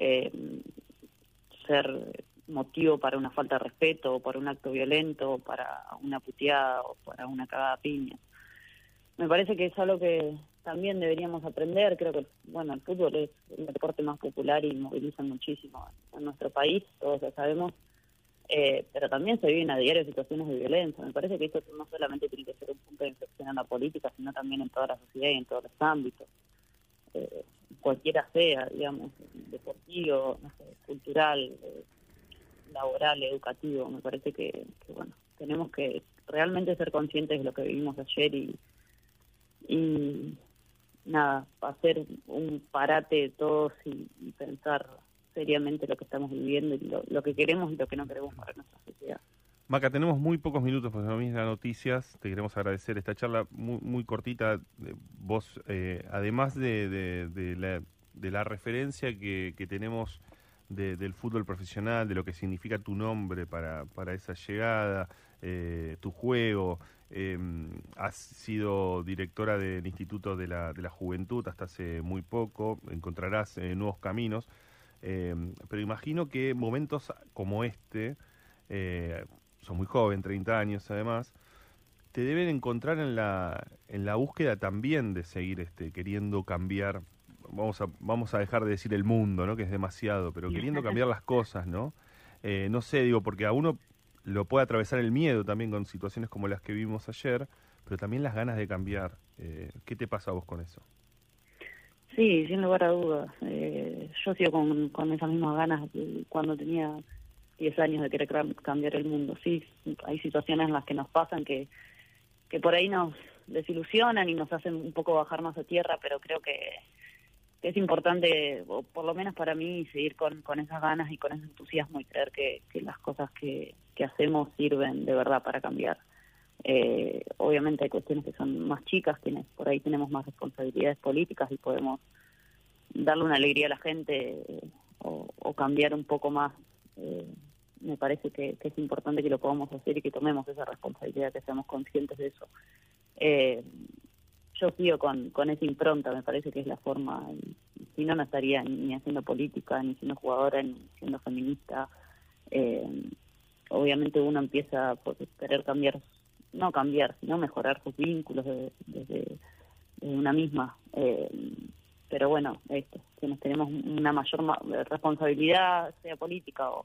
Eh, ser motivo para una falta de respeto, o para un acto violento, o para una puteada, o para una cagada piña. Me parece que es algo que también deberíamos aprender. Creo que, bueno, el fútbol es el deporte más popular y moviliza muchísimo en nuestro país, todos lo sabemos, eh, pero también se viven a diario situaciones de violencia. Me parece que esto no solamente tiene que ser un punto de inflexión en la política, sino también en toda la sociedad y en todos los ámbitos. Eh, cualquiera sea, digamos, deportivo, no sé, cultural, eh, laboral, educativo. Me parece que, que, bueno, tenemos que realmente ser conscientes de lo que vivimos ayer y, y nada, hacer un parate de todos y, y pensar seriamente lo que estamos viviendo y lo, lo que queremos y lo que no queremos para nuestra sociedad. Maca, tenemos muy pocos minutos para las noticias. Te queremos agradecer esta charla muy, muy cortita. Vos, eh, además de, de, de, la, de la referencia que, que tenemos de, del fútbol profesional, de lo que significa tu nombre para, para esa llegada, eh, tu juego, eh, has sido directora del Instituto de la, de la Juventud hasta hace muy poco, encontrarás eh, nuevos caminos, eh, pero imagino que momentos como este... Eh, sos muy joven, treinta años además, te deben encontrar en la en la búsqueda también de seguir este queriendo cambiar, vamos a vamos a dejar de decir el mundo, ¿no? Que es demasiado, pero queriendo cambiar las cosas, ¿no? Eh, no sé, digo, porque a uno lo puede atravesar el miedo también con situaciones como las que vimos ayer, pero también las ganas de cambiar. Eh, ¿qué te pasa a vos con eso? Sí, sin lugar a dudas. Eh, yo sigo con, con esas mismas ganas cuando tenía... diez años de querer cambiar el mundo. Sí, hay situaciones en las que nos pasan que, que por ahí nos desilusionan y nos hacen un poco bajar más a tierra, pero creo que es importante, o por lo menos para mí, seguir con, con esas ganas y con ese entusiasmo y creer que, que las cosas que, que hacemos sirven de verdad para cambiar. Eh, obviamente hay cuestiones que son más chicas, quienes por ahí tenemos más responsabilidades políticas y podemos darle una alegría a la gente eh, o, o cambiar un poco más. Eh, me parece que, que es importante que lo podamos hacer y que tomemos esa responsabilidad, que seamos conscientes de eso. Eh, yo sigo con, con esa impronta, me parece que es la forma, y, y si no, no estaría ni haciendo política, ni siendo jugadora, ni siendo feminista. Eh, obviamente uno empieza por querer cambiar, no cambiar, sino mejorar sus vínculos desde, desde, desde una misma. Eh, pero bueno, esto, quienes tenemos una mayor ma responsabilidad, sea política o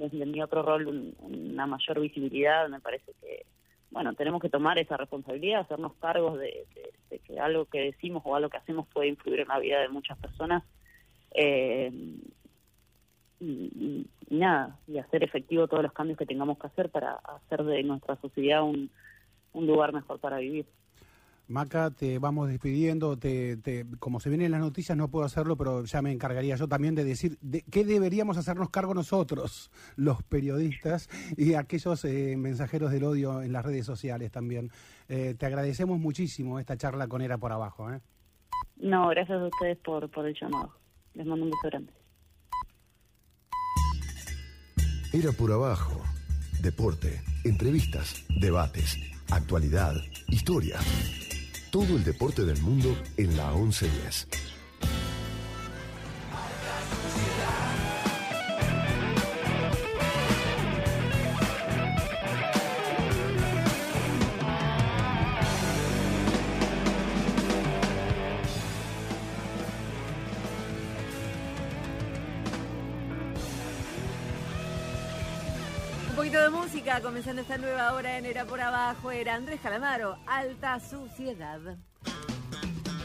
desde mi otro rol, un, una mayor visibilidad, me parece que, bueno, tenemos que tomar esa responsabilidad, hacernos cargos de, de, de que algo que decimos o algo que hacemos puede influir en la vida de muchas personas, eh, y, y, y nada, y hacer efectivo todos los cambios que tengamos que hacer para hacer de nuestra sociedad un, un lugar mejor para vivir. Maca, te vamos despidiendo, te, te, como se vienen las noticias no puedo hacerlo, pero ya me encargaría yo también de decir de qué deberíamos hacernos cargo nosotros, los periodistas y aquellos eh, mensajeros del odio en las redes sociales también. Eh, te agradecemos muchísimo esta charla con Era por Abajo. ¿eh? No, gracias a ustedes por, por el llamado. Les mando un beso grande. Era por Abajo. Deporte, entrevistas, debates, actualidad, historia. Todo el deporte del mundo en la once diez. Comenzando esta nueva hora en Era por Abajo, era Andrés Calamaro, Alta Suciedad.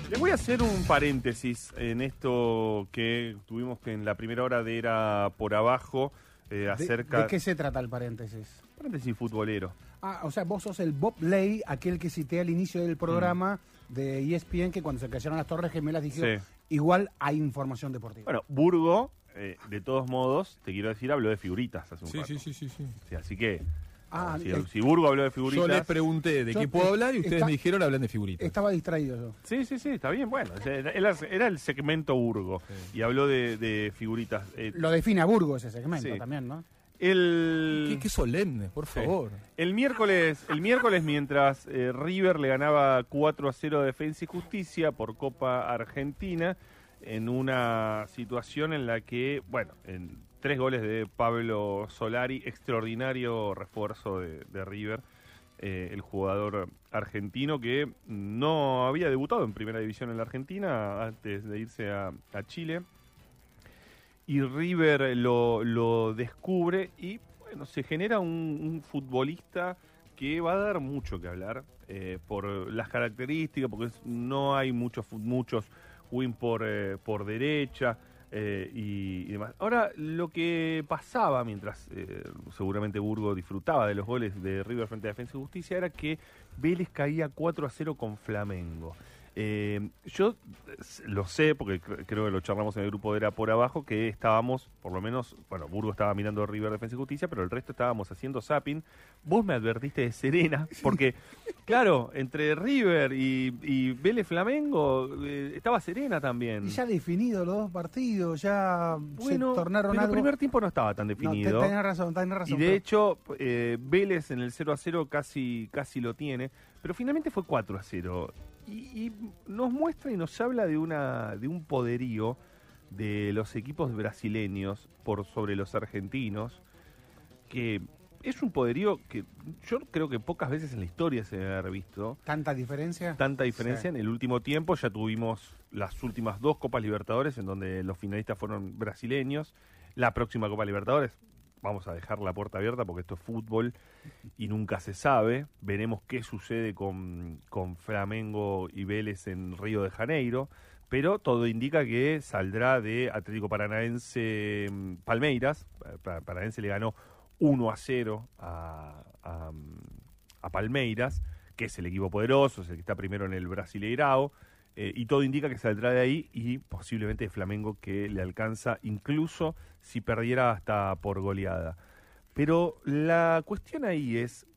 Le voy a hacer un paréntesis en esto que tuvimos en la primera hora de Era por Abajo eh, acerca... ¿De, ¿De qué se trata el paréntesis? Paréntesis futbolero. Ah, o sea, vos sos el Bob Ley, aquel que cité al inicio del programa mm. de E S P N, que cuando se cayeron las Torres Gemelas dijo, sí. Igual hay información deportiva. Bueno, Burgo... Eh, de todos modos, te quiero decir, habló de figuritas hace un sí, rato. Sí, sí, sí, sí. sí así que, ah, si, eh, si Burgo habló de figuritas... Yo les pregunté de qué puedo hablar y ustedes está, me dijeron hablan de figuritas. Estaba distraído yo. Sí, sí, sí, está bien, bueno. Era, era el segmento Burgo sí. y habló de, de figuritas. Eh, Lo define a Burgo ese segmento sí. también, ¿no? El... Qué, qué solemne, por favor. Sí. El miércoles, el miércoles mientras eh, River le ganaba cuatro a cero a Defensa y Justicia por Copa Argentina... en una situación en la que, bueno, en tres goles de Pablo Solari, extraordinario refuerzo de, de River, eh, el jugador argentino que no había debutado en Primera División en la Argentina antes de irse a, a Chile, y River lo, lo descubre y, bueno, se genera un, un futbolista que va a dar mucho que hablar eh, por las características, porque no hay muchos muchos win por, eh, por derecha eh, y, y demás. Ahora, lo que pasaba mientras eh, seguramente Burgo disfrutaba de los goles de River frente a Defensa y Justicia era que Vélez caía cuatro a cero con Flamengo. Eh, yo lo sé, porque cre- creo que lo charlamos en el grupo de Era por Abajo, que estábamos, por lo menos, bueno, Burgo estaba mirando River, Defensa y Justicia, pero el resto estábamos haciendo zapping. Vos me advertiste de Serena, porque, claro, entre River y, y Vélez Flamengo eh, estaba Serena también. Y ya definido los dos partidos, ya bueno, se tornaron pero algo. El primer tiempo no estaba tan definido. No, tenés razón, tenés razón. Y de pero... hecho, eh, Vélez en el cero a cero casi, casi lo tiene, pero finalmente fue cuatro a cero. Y, y nos muestra y nos habla de una de un poderío de los equipos brasileños por sobre los argentinos, que es un poderío que yo creo que pocas veces en la historia se debe haber visto. ¿Tanta diferencia? Tanta diferencia. Sí. En el último tiempo ya tuvimos las últimas dos Copas Libertadores en donde los finalistas fueron brasileños. La próxima Copa Libertadores, vamos a dejar la puerta abierta porque esto es fútbol y nunca se sabe. Veremos qué sucede con, con Flamengo y Vélez en Río de Janeiro, pero todo indica que saldrá de Atlético Paranaense Palmeiras. Paranaense le ganó uno a cero a, a, a Palmeiras, que es el equipo poderoso, es el que está primero en el Brasileirao. Eh, y todo indica que saldrá de ahí y posiblemente de Flamengo, que le alcanza incluso si perdiera hasta por goleada. Pero la cuestión ahí es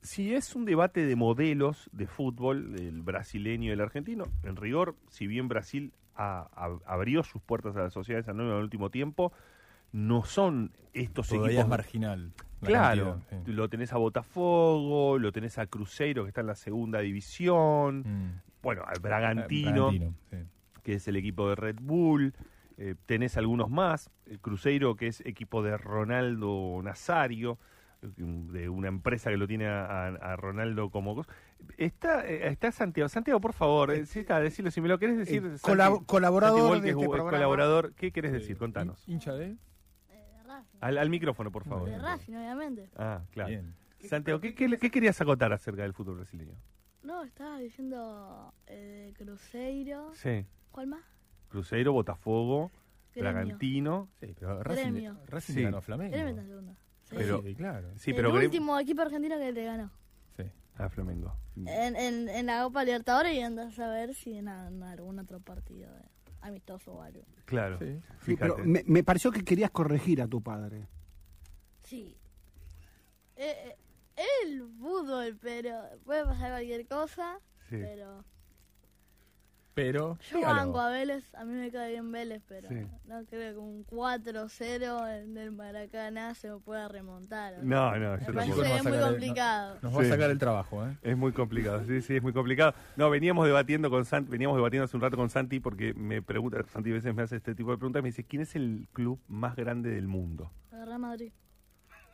si es un debate de modelos de fútbol, del brasileño y el argentino. En rigor, si bien Brasil a, a, abrió sus puertas a las sociedades anónimas en el último tiempo, no son estos todavía equipos... es marginal. Claro, cantidad, sí. Lo tenés a Botafogo, lo tenés a Cruzeiro, que está en la segunda división... Mm. Bueno, al Bragantino, Bragantino sí. que es el equipo de Red Bull. Eh, tenés algunos más. El Cruzeiro, que es equipo de Ronaldo Nazario, de una empresa que lo tiene a, a Ronaldo como... Está, está Santiago. Santiago, por favor, eh, sí, está, decilo. Si me lo querés decir... Eh, colab- colaborador Santiago, de este programa. Colaborador. ¿Qué querés decir? Contanos. ¿Hincha de? Al, al micrófono, por favor. De Racing, obviamente. Ah, claro. Bien. Santiago, ¿qué, qué, ¿qué querías acotar acerca del fútbol brasileño? No, estaba diciendo eh, Cruzeiro. Sí. ¿Cuál más? Cruzeiro, Botafogo, Gremio. Bragantino. Sí, pero Racing, Racing sí. ganó Flamengo. Gremio está segunda. Sí, pero, sí, claro. Sí, el pero último Gremio... equipo argentino que te ganó. Sí. a Flamengo. En, en, en la Copa Libertadores y andas a ver si en, en algún otro partido eh, amistoso o algo. Claro, sí. Sí, pero me, me pareció que querías corregir a tu padre. Sí. Eh, eh, el fútbol, pero puede pasar cualquier cosa, sí. pero... Pero... Yo banco a Vélez, a mí me cae bien Vélez, pero sí. no creo que un cuatro cero en el Maracaná se me pueda remontar. No, no, no yo me tampoco. Es muy complicado. El, no, nos va sí. a sacar el trabajo, ¿eh? Es muy complicado, sí, sí, es muy complicado. No, veníamos debatiendo con Santi, veníamos debatiendo hace un rato con Santi porque me pregunta, Santi a veces me hace este tipo de preguntas, me dice, ¿quién es el club más grande del mundo? El Real Madrid.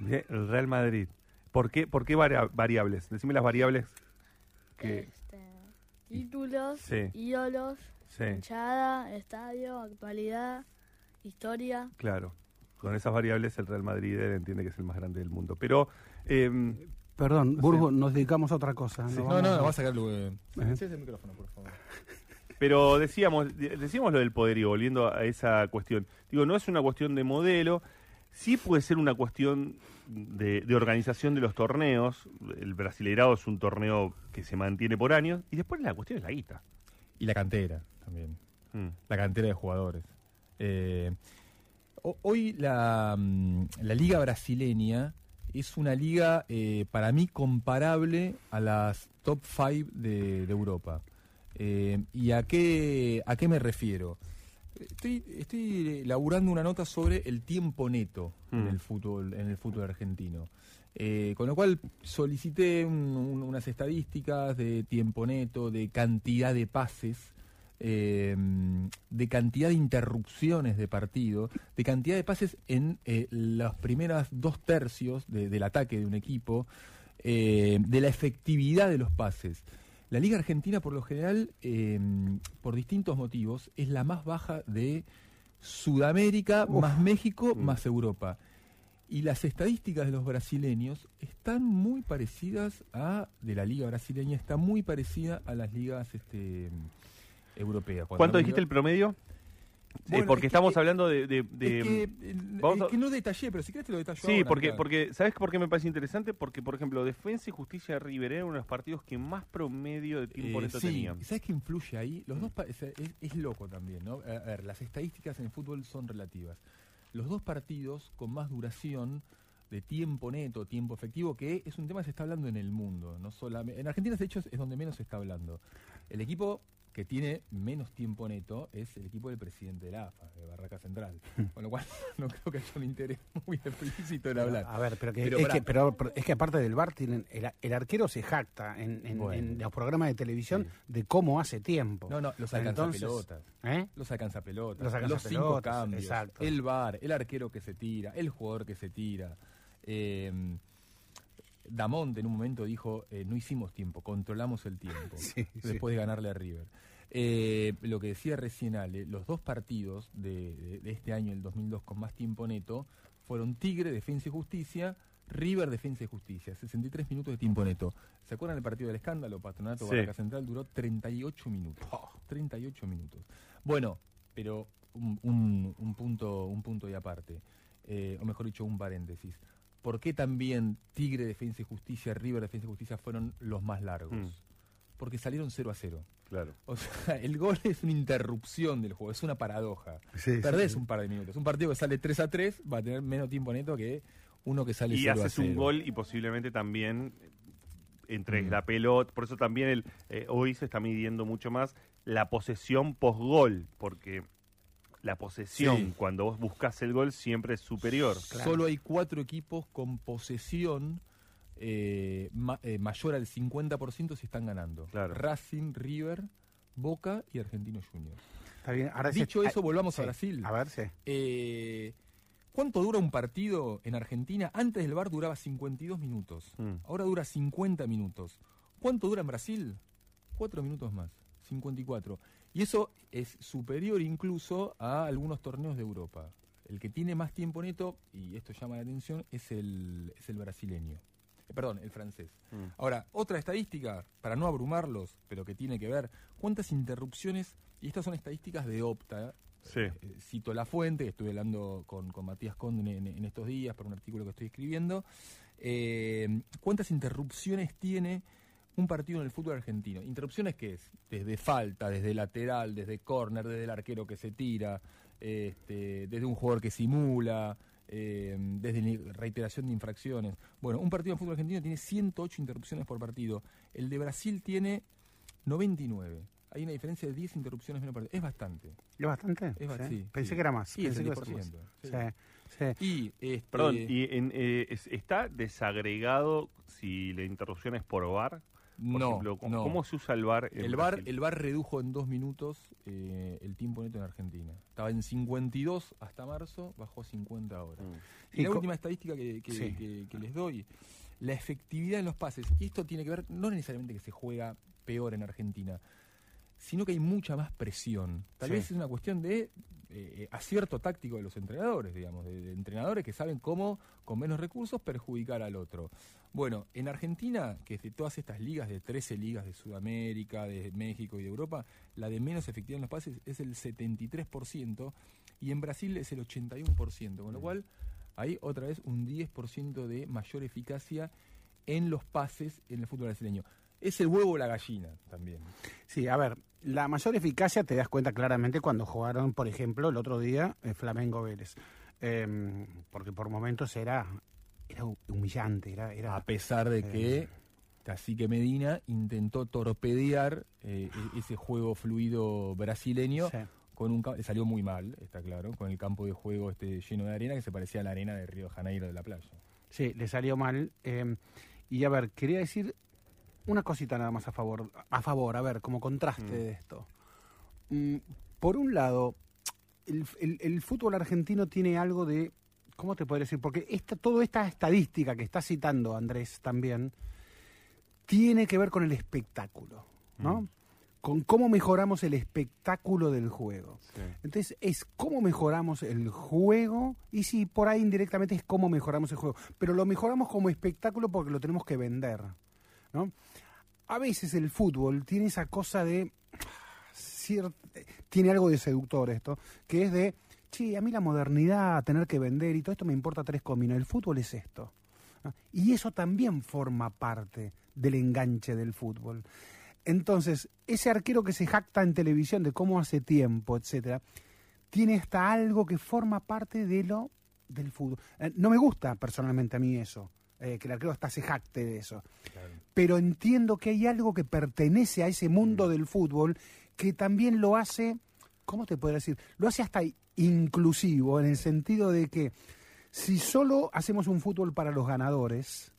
¿Eh? El Real Madrid. ¿Por qué, por qué varia- variables? Decime las variables que... Este... Títulos, sí. ídolos, sí. hinchada, estadio, actualidad, historia. Claro, con esas variables el Real Madrid entiende que es el más grande del mundo. Pero, eh, perdón, Burgo, sea, nos dedicamos a otra cosa. Sí. No, no, no, a... no, vas a sacarlo. Eh. Sí, ¿eh? Sí, ese micrófono, por favor. Pero decíamos, decíamos lo del poder y volviendo a esa cuestión. Digo, no es una cuestión de modelo, sí puede ser una cuestión de, de organización de los torneos. El Brasileirao es un torneo que se mantiene por años. Y después la cuestión es la guita. Y la cantera también. Mm. La cantera de jugadores. Eh, hoy la, la liga brasileña es una liga eh, para mí comparable a las top cinco de, de Europa. Eh, ¿Y a qué, a qué me refiero? Estoy, estoy laburando una nota sobre el tiempo neto mm. en el fútbol, en el fútbol argentino. Eh, con lo cual solicité un, un, unas estadísticas de tiempo neto, de cantidad de pases, eh, de cantidad de interrupciones de partido, de cantidad de pases en eh, las primeras dos tercios de, del ataque de un equipo, eh, de la efectividad de los pases. La Liga Argentina, por lo general, eh, por distintos motivos, es la más baja de Sudamérica, Uf. más México, mm. más Europa. Y las estadísticas de los brasileños están muy parecidas a... De la Liga brasileña, está muy parecida a las ligas este, europeas. Cuando ¿Cuánto dijiste el promedio? Bueno, eh, porque es que, estamos hablando de... de, de es que, vamos a... es que no detallé, pero si querés te lo detallo. Sí, ahora, porque, claro. porque ¿sabés por qué me parece interesante? Porque, por ejemplo, Defensa y Justicia River eran uno de los partidos que más promedio de tiempo eh, neto sí. tenían. ¿Sabés qué influye ahí? Los dos pa- es, es, es loco también, ¿no? A ver, las estadísticas en el fútbol son relativas. Los dos partidos con más duración de tiempo neto, tiempo efectivo, que es un tema que se está hablando en el mundo. No solamente en Argentina, de hecho, es donde menos se está hablando. El equipo que tiene menos tiempo neto es el equipo del presidente de la A F A, de Barraca Central. Con lo cual, no creo que haya un interés muy explícito en hablar. A ver, pero, que, pero, es, para... que, pero es que aparte del V A R, el, el arquero se jacta en, en, bueno. en los programas de televisión sí. de cómo hace tiempo. No, no, los alcanza pelotas. ¿Eh? Los alcanza pelotas. Los, alcanza los cinco pelotas, cambios. Exacto. El V A R, el arquero que se tira, el jugador que se tira. Eh, Damonte en un momento dijo, eh, no hicimos tiempo, controlamos el tiempo, sí, después sí. de ganarle a River. Eh, lo que decía recién Ale, los dos partidos de, de, de este año, el dos mil dos, con más tiempo neto, fueron Tigre, Defensa y Justicia, River, Defensa y Justicia, sesenta y tres minutos de tiempo neto. ¿Se acuerdan del partido del escándalo? Patronato, sí. Barraca Central, duró treinta y ocho minutos. Oh. treinta y ocho minutos. Bueno, pero un, un, un, punto, un punto de aparte, eh, o mejor dicho, un paréntesis. ¿Por qué también Tigre, Defensa y Justicia, River, Defensa y Justicia fueron los más largos? Mm. Porque salieron cero a cero. Claro. O sea, el gol es una interrupción del juego, es una paradoja. Sí, Perdés sí, sí. un par de minutos. Un partido que sale tres a tres va a tener menos tiempo neto que uno que sale cero a cero. Y haces un gol y posiblemente también entre mm. la pelota. Por eso también el eh, hoy se está midiendo mucho más la posesión post-gol, porque... La posesión, sí. cuando vos buscás el gol, siempre es superior. Claro. Solo hay cuatro equipos con posesión eh, ma- eh, mayor al cincuenta por ciento si están ganando. Claro. Racing, River, Boca y Argentinos Juniors. Está bien. Ahora Dicho se... eso, volvamos sí. a Brasil. A ver, sí. Eh, ¿Cuánto dura un partido en Argentina? Antes del V A R duraba cincuenta y dos minutos. Mm. Ahora dura cincuenta minutos. ¿Cuánto dura en Brasil? Cuatro minutos más. cincuenta y cuatro. Y eso es superior incluso a algunos torneos de Europa. El que tiene más tiempo neto, y esto llama la atención, es el, es el brasileño. Eh, perdón, el francés. Mm. Ahora, otra estadística, para no abrumarlos, pero que tiene que ver, ¿cuántas interrupciones? Y estas son estadísticas de Opta. Sí. Eh, cito la fuente, estuve hablando con, con Matías Conde en, en estos días para un artículo que estoy escribiendo. Eh, ¿Cuántas interrupciones tiene un partido en el fútbol argentino, interrupciones que es desde falta, desde lateral, desde córner, desde el arquero que se tira, este, desde un jugador que simula, eh, desde reiteración de infracciones. Bueno, un partido en fútbol argentino tiene ciento ocho interrupciones por partido. El de Brasil tiene noventa y nueve. Hay una diferencia de diez interrupciones menos partido. Es bastante. ¿Es bastante? Es ba- sí. Sí, pensé sí. que era más. Sí, pensé es el diez por ciento. Que era más. Sí. Sí. Sí. Y, este... Perdón, ¿y en, eh, es, está desagregado si la interrupción es por V A R? Por no, ejemplo, ¿cómo, no. ¿Cómo se usa el V A R? El V A R, el V A R redujo en dos minutos eh, el tiempo neto en Argentina. Estaba en cincuenta y dos hasta marzo, bajó cincuenta horas. Mm. Y, y la co- última estadística que, que, sí. que, que les doy, la efectividad en los pases. Y esto tiene que ver, no necesariamente que se juega peor en Argentina, sino que hay mucha más presión. Tal sí. vez es una cuestión de eh, acierto táctico de los entrenadores, digamos, de, de entrenadores que saben cómo, con menos recursos, perjudicar al otro. Bueno, en Argentina, que es de todas estas ligas, de trece ligas de Sudamérica, de México y de Europa, la de menos efectividad en los pases es el setenta y tres por ciento, y en Brasil es el ochenta y uno por ciento, con lo cual hay otra vez un diez por ciento de mayor eficacia en los pases en el fútbol brasileño. Es el huevo o la gallina también. Sí, a ver, la mayor eficacia te das cuenta claramente cuando jugaron, por ejemplo, el otro día el Flamengo-Vélez, eh, porque por momentos era... Era humillante. Era, era, a pesar de que eh, Cacique Medina intentó torpedear eh, ese juego fluido brasileño. Sí. Con un, salió muy mal, está claro, con el campo de juego este lleno de arena que se parecía a la arena de Río de Janeiro de la playa. Sí, le salió mal. Eh, y a ver, quería decir una cosita nada más a favor, a favor, a ver, como contraste mm. de esto. Mm, por un lado, el, el, el fútbol argentino tiene algo de... ¿Cómo te podría decir? Porque esta, toda esta estadística que está citando Andrés también tiene que ver con el espectáculo, ¿no? Mm. Con cómo mejoramos el espectáculo del juego. Sí. Entonces, es cómo mejoramos el juego, y si por ahí indirectamente es cómo mejoramos el juego. Pero lo mejoramos como espectáculo porque lo tenemos que vender, ¿no? A veces el fútbol tiene esa cosa de... Cier... Tiene algo de seductor esto, que es de... Sí, a mí la modernidad, tener que vender y todo esto me importa tres cominos. El fútbol es esto. ¿No? Y eso también forma parte del enganche del fútbol. Entonces, ese arquero que se jacta en televisión de cómo hace tiempo, etcétera, tiene hasta algo que forma parte de lo del fútbol. Eh, no me gusta personalmente a mí eso, eh, que el arquero hasta se jacte de eso. Claro. Pero entiendo que hay algo que pertenece a ese mundo mm. del fútbol que también lo hace... ¿Cómo te podría decir? Lo hace hasta inclusivo, en el sentido de que si solo hacemos un fútbol para los ganadores,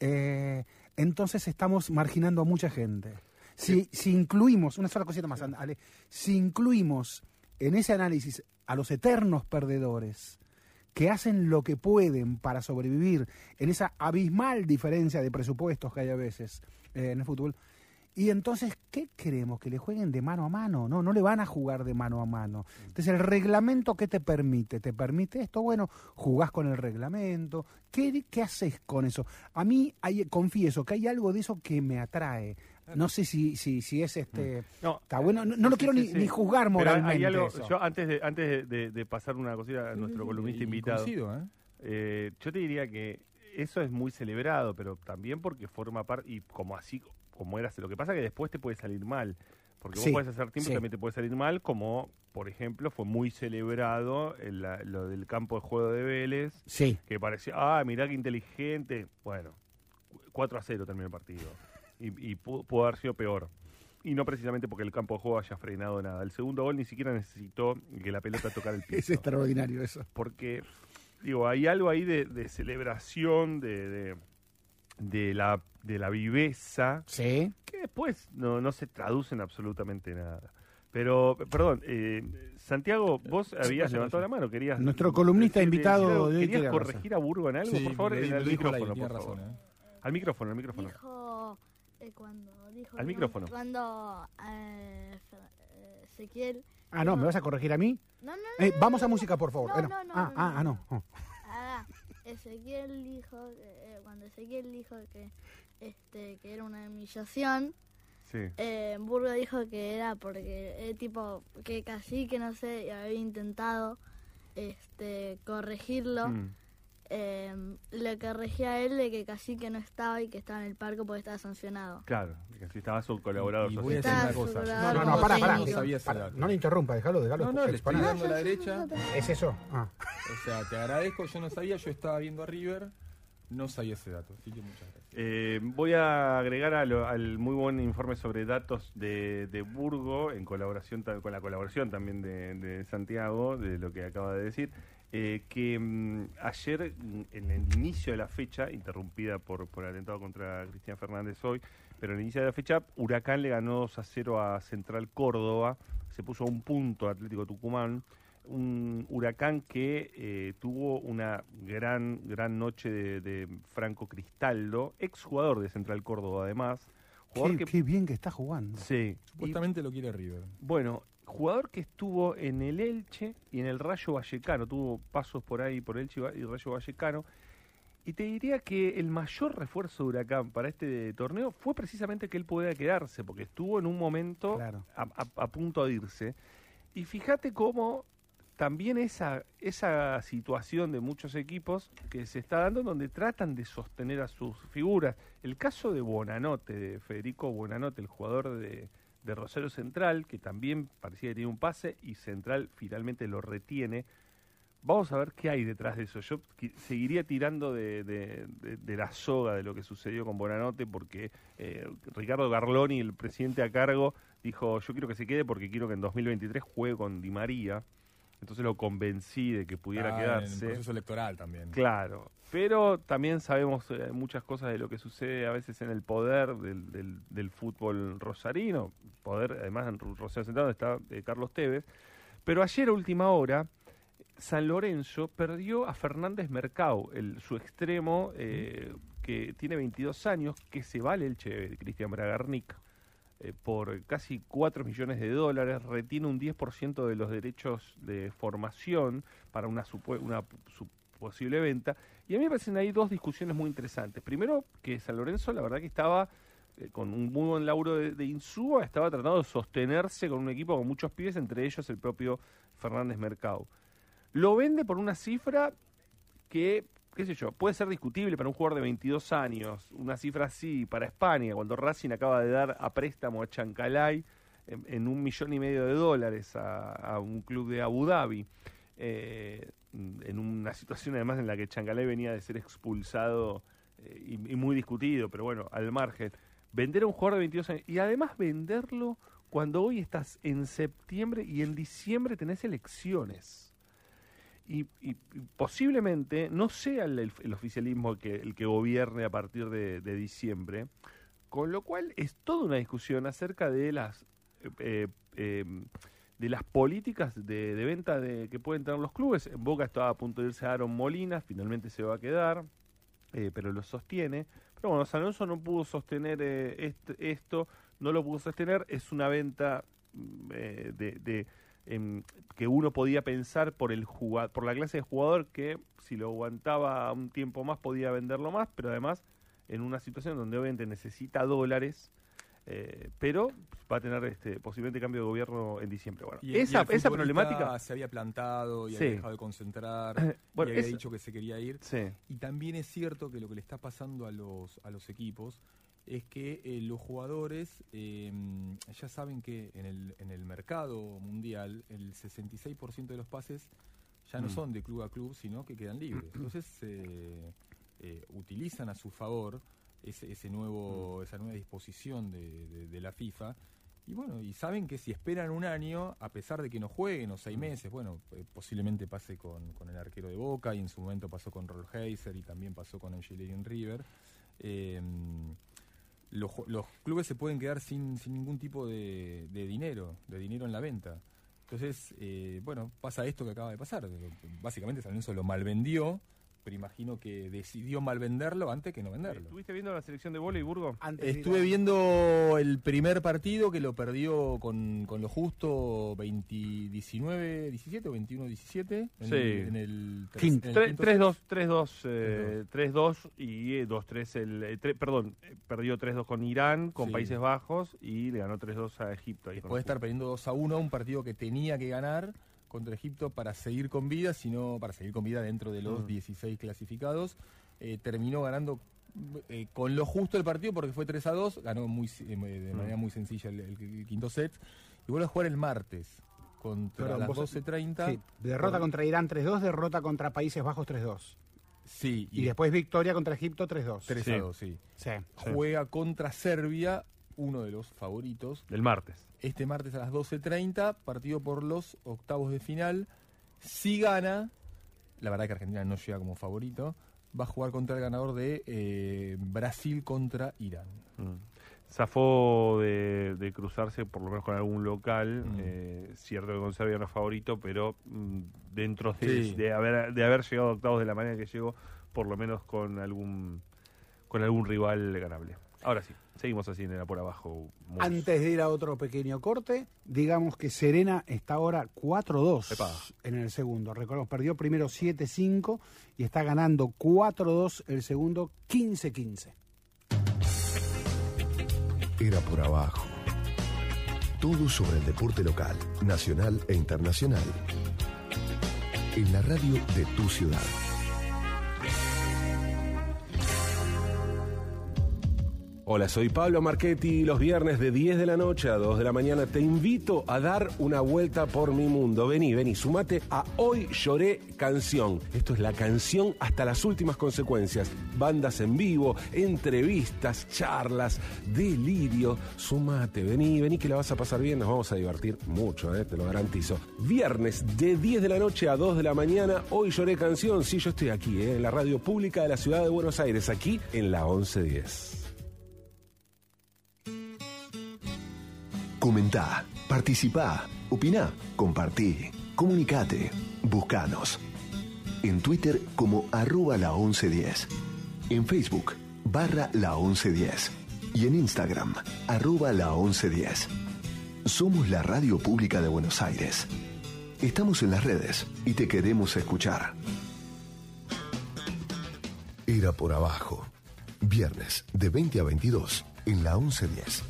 eh, entonces estamos marginando a mucha gente. Si, sí. si incluimos, una sola cosita más, Ale, si incluimos en ese análisis a los eternos perdedores que hacen lo que pueden para sobrevivir en esa abismal diferencia de presupuestos que hay a veces eh, en el fútbol, y entonces, ¿qué queremos? ¿Que le jueguen de mano a mano? No, no le van a jugar de mano a mano. Entonces, ¿el reglamento qué te permite? ¿Te permite esto? Bueno, jugás con el reglamento. ¿Qué, qué haces con eso? A mí, hay, confieso que hay algo de eso que me atrae. No sé si si, si es este... No, está bueno. No, no sí, lo quiero sí, ni, sí. ni juzgar moralmente. Pero hay algo, eso. Yo antes de, antes de, de pasar una cosita a nuestro eh, columnista eh, invitado, coincido, ¿eh? Eh, yo te diría que eso es muy celebrado, pero también porque forma parte, y como así... como eras, lo que pasa es que después te puede salir mal, porque sí, vos podés hacer tiempo sí. y también te puede salir mal, como, por ejemplo, fue muy celebrado el, la, lo del campo de juego de Vélez, sí. que parecía, ah, mirá qué inteligente, bueno, cuatro a cero terminó el partido, y, y pudo, pudo haber sido peor, y no precisamente porque el campo de juego haya frenado nada, el segundo gol ni siquiera necesitó que la pelota tocara el piso. Es extraordinario eso. Porque, digo, hay algo ahí de, de celebración, de... de de la de la viveza, ¿sí? que después no, no se traduce en absolutamente nada. Pero, perdón, eh, Santiago, vos habías sí, levantado sí. la mano, querías... Nuestro columnista decirle, invitado... Decirle, ¿querías de hoy corregir a Burgo en algo? Sí, por favor, al micrófono, por razón, favor. Eh. Al micrófono, al micrófono. Dijo, eh, cuando dijo... Al micrófono. Cuando eh, Ezequiel... Ah, no, ¿me vas a corregir a mí? No, no, no. Eh, no vamos no, a música, por favor. No, eh, no. No, no, ah, no, no. Ah, no. Oh. Ah, Ezequiel dijo, eh, cuando Ezequiel dijo que este que era una humillación, sí. eh, Burgo dijo que era porque eh, tipo que Cacique, no sé, había intentado este corregirlo, mm. eh, le que regía a él de que Cacique no estaba y que estaba en el parque porque estaba sancionado. Claro, que si estaba su colaborador. Y, y voy a decir una cosa. No, no, no, pará, pará. No, sabía pará, no le interrumpa, déjalo, déjalo. No, no, le estoy dando la derecha. Es eso. Ah. O sea, te agradezco, yo no sabía, yo estaba viendo a River. No sabía ese dato, así que muchas gracias. Eh, voy a agregar a lo, al muy buen informe sobre datos de, de Burgo, en colaboración con la colaboración también de, de Santiago, de lo que acaba de decir, eh, que mm, ayer, en el inicio de la fecha, interrumpida por, por atentado contra Cristina Fernández hoy, pero en el inicio de la fecha, Huracán le ganó dos a cero a Central Córdoba, se puso a un punto Atlético Tucumán. Un Huracán que eh, tuvo una gran gran noche de, de Franco Cristaldo, exjugador de Central Córdoba además. Jugador qué, que, qué bien que está jugando. Sí. Supuestamente y, lo quiere River. Bueno, jugador que estuvo en el Elche y en el Rayo Vallecano, tuvo pasos por ahí por Elche y Rayo Vallecano. Y te diría que el mayor refuerzo de Huracán para este torneo fue precisamente que él pudiera quedarse, porque estuvo en un momento claro. a, a, a punto de irse. Y fíjate cómo... También esa esa situación de muchos equipos que se está dando donde tratan de sostener a sus figuras. El caso de Bonanote, de Federico Bonanote, el jugador de, de Rosario Central, que también parecía que tenía un pase y Central finalmente lo retiene. Vamos a ver qué hay detrás de eso. Yo seguiría tirando de, de, de, de la soga de lo que sucedió con Bonanote porque eh, Ricardo Garloni, el presidente a cargo, dijo yo quiero que se quede porque quiero que en dos mil veintitrés juegue con Di María. Entonces lo convencí de que pudiera ah, quedarse. En el proceso electoral también. Claro. Pero también sabemos eh, muchas cosas de lo que sucede a veces en el poder del, del, del fútbol rosarino. Poder, además, en Rosario Central está eh, Carlos Tevez. Pero ayer, a última hora, San Lorenzo perdió a Fernández Mercado, el, su extremo, eh, que tiene veintidós años, que se va al Elche de Cristian Bragarnik. Eh, por casi cuatro millones de dólares, retiene un diez por ciento de los derechos de formación para una, supo- una su- posible venta. Y a mí me parecen ahí dos discusiones muy interesantes. Primero, que San Lorenzo, la verdad que estaba eh, con un muy buen laburo de, de Insúa, estaba tratando de sostenerse con un equipo con muchos pibes, entre ellos el propio Fernández Mercado. Lo vende por una cifra que... qué sé yo, puede ser discutible para un jugador de veintidós años, una cifra así para España, cuando Racing acaba de dar a préstamo a Chancalay en, en un millón y medio de dólares a, a un club de Abu Dhabi, eh, en una situación además en la que Chancalay venía de ser expulsado eh, y, y muy discutido, pero bueno, al margen. Vender a un jugador de veintidós años y además venderlo cuando hoy estás en septiembre y en diciembre tenés elecciones. Y, y, y posiblemente no sea el, el, el oficialismo que, el que gobierne a partir de, de diciembre, con lo cual es toda una discusión acerca de las eh, eh, de las políticas de, de venta de, que pueden tener los clubes. En Boca estaba a punto de irse a Aaron Molina, finalmente se va a quedar, eh, pero lo sostiene. Pero bueno, San Lorenzo no pudo sostener eh, este, esto, no lo pudo sostener, es una venta eh, de... de que uno podía pensar por el jugado, por la clase de jugador que si lo aguantaba un tiempo más podía venderlo más, pero además en una situación donde obviamente necesita dólares, eh, pero va a tener este posiblemente cambio de gobierno en diciembre. Bueno, y, esa, y esa problemática se había plantado y sí. había dejado de concentrar, bueno, y había es, dicho que se quería ir. Sí. Y también es cierto que lo que le está pasando a los a los equipos es que eh, los jugadores eh, ya saben que en el, en el mercado mundial el sesenta y seis por ciento de los pases ya no mm. son de club a club, sino que quedan libres. Entonces eh, eh, utilizan a su favor ese, ese nuevo mm. esa nueva disposición de, de, de la FIFA. Y bueno, y saben que si esperan un año, a pesar de que no jueguen o seis meses, bueno, eh, posiblemente pase con, con el arquero de Boca y en su momento pasó con Rolheiser y también pasó con Angelini River. Eh, Los, los clubes se pueden quedar sin, sin ningún tipo de, de dinero, de dinero en la venta. Entonces, eh, bueno, pasa esto que acaba de pasar. Básicamente San Lorenzo lo malvendió, pero imagino que decidió malvenderlo antes que no venderlo. ¿Estuviste viendo la selección de vóley, Burgo? Antes Estuve de... viendo el primer partido que lo perdió con, con lo justo veinte diecinueve diecisiete o veintiuno diecisiete. En, sí. En el tres dos y dos tres. El, eh, tre, perdón, eh, perdió tres dos con Irán, con sí. Países Bajos y le ganó tres dos a Egipto. Ahí después de estar perdiendo dos a uno, un partido que tenía que ganar. contra Egipto para seguir con vida, sino para seguir con vida dentro de los mm. dieciséis clasificados. Eh, terminó ganando eh, con lo justo el partido porque fue tres a dos, ganó muy, eh, de manera muy sencilla el, el, el quinto set. Y vuelve a jugar el martes contra Pero las doce treinta. Sí, derrota por... contra Irán tres dos, derrota contra Países Bajos tres dos. Sí. Y, y después victoria contra Egipto tres dos. tres a dos, sí. Sí. sí. Juega contra Serbia, uno de los favoritos. Del martes. Este martes a las doce treinta, partido por los octavos de final. Si gana, la verdad que Argentina no llega como favorito, va a jugar contra el ganador de eh, Brasil contra Irán. Mm. Zafó de, de cruzarse por lo menos con algún local, mm. eh, cierto que con Serbia no es favorito, pero mm, dentro de, sí. de, haber, de haber llegado a octavos de la manera que llegó, por lo menos con algún, con algún rival ganable. Ahora sí, seguimos así en el por abajo. Muy... Antes de ir a otro pequeño corte, digamos que Serena está ahora cuatro dos en el segundo. Recordemos, perdió primero siete cinco y está ganando cuatro dos el segundo, quince quince. Era por abajo. Todo sobre el deporte local, nacional e internacional. En la radio de tu ciudad. Hola, soy Pablo Marchetti y los viernes de diez de la noche a dos de la mañana te invito a dar una vuelta por mi mundo. Vení, vení, sumate a Hoy Lloré Canción. Esto es la canción hasta las últimas consecuencias. Bandas en vivo, entrevistas, charlas, delirio. Sumate, vení, vení que la vas a pasar bien. Nos vamos a divertir mucho, eh, te lo garantizo. Viernes de diez de la noche a dos de la mañana, Hoy Lloré Canción. Sí, yo estoy aquí, eh, en la radio pública de la ciudad de Buenos Aires, aquí en la once diez. Comentá, participá, opiná, compartí, comunicate, buscanos. En Twitter como arroba la once diez, en Facebook barra la once diez y en Instagram arroba la once diez. Somos la radio pública de Buenos Aires. Estamos en las redes y te queremos escuchar. Era por abajo, viernes de veinte a veintidós en la once diez.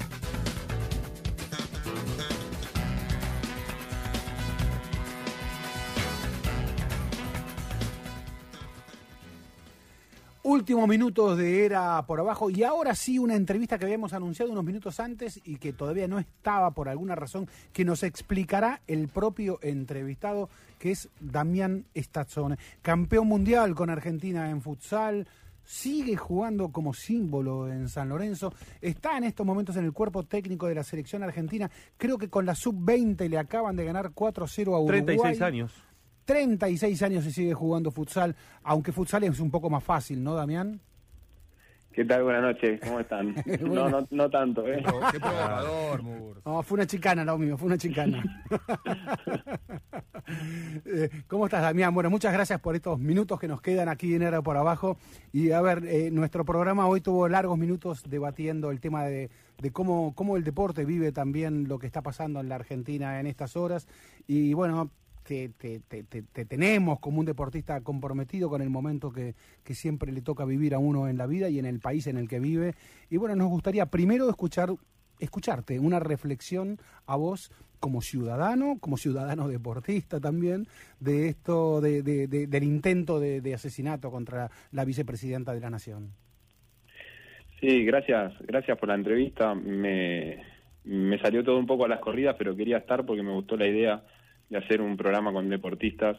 Últimos minutos de Era por Abajo y ahora sí una entrevista que habíamos anunciado unos minutos antes y que todavía no estaba por alguna razón, que nos explicará el propio entrevistado, que es Damián Stazzone, campeón mundial con Argentina en futsal, sigue jugando como símbolo en San Lorenzo, está en estos momentos en el cuerpo técnico de la selección argentina, creo que con la sub veinte le acaban de ganar cuatro cero a Uruguay. treinta y seis años. treinta y seis años y sigue jugando futsal, aunque futsal es un poco más fácil, ¿no, Damián? ¿Qué tal? Buenas noches, ¿cómo están? No, no, no tanto, ¿eh? Qué programador, Mur. No, fue una chicana, lo mío, fue una chicana. ¿Cómo estás, Damián? Bueno, muchas gracias por estos minutos que nos quedan aquí en Era por Abajo. Y a ver, eh, nuestro programa hoy tuvo largos minutos debatiendo el tema de, de cómo, cómo el deporte vive también lo que está pasando en la Argentina en estas horas. Y bueno... Te, te, te, te, te tenemos como un deportista comprometido con el momento que, que siempre le toca vivir a uno en la vida y en el país en el que vive. Y bueno, nos gustaría primero escuchar escucharte una reflexión a vos como ciudadano, como ciudadano deportista también, de esto, de, de, de, del intento de, de asesinato contra la vicepresidenta de la Nación. Sí, gracias, gracias por la entrevista. Me, me salió todo un poco a las corridas, pero quería estar porque me gustó la idea de hacer un programa con deportistas,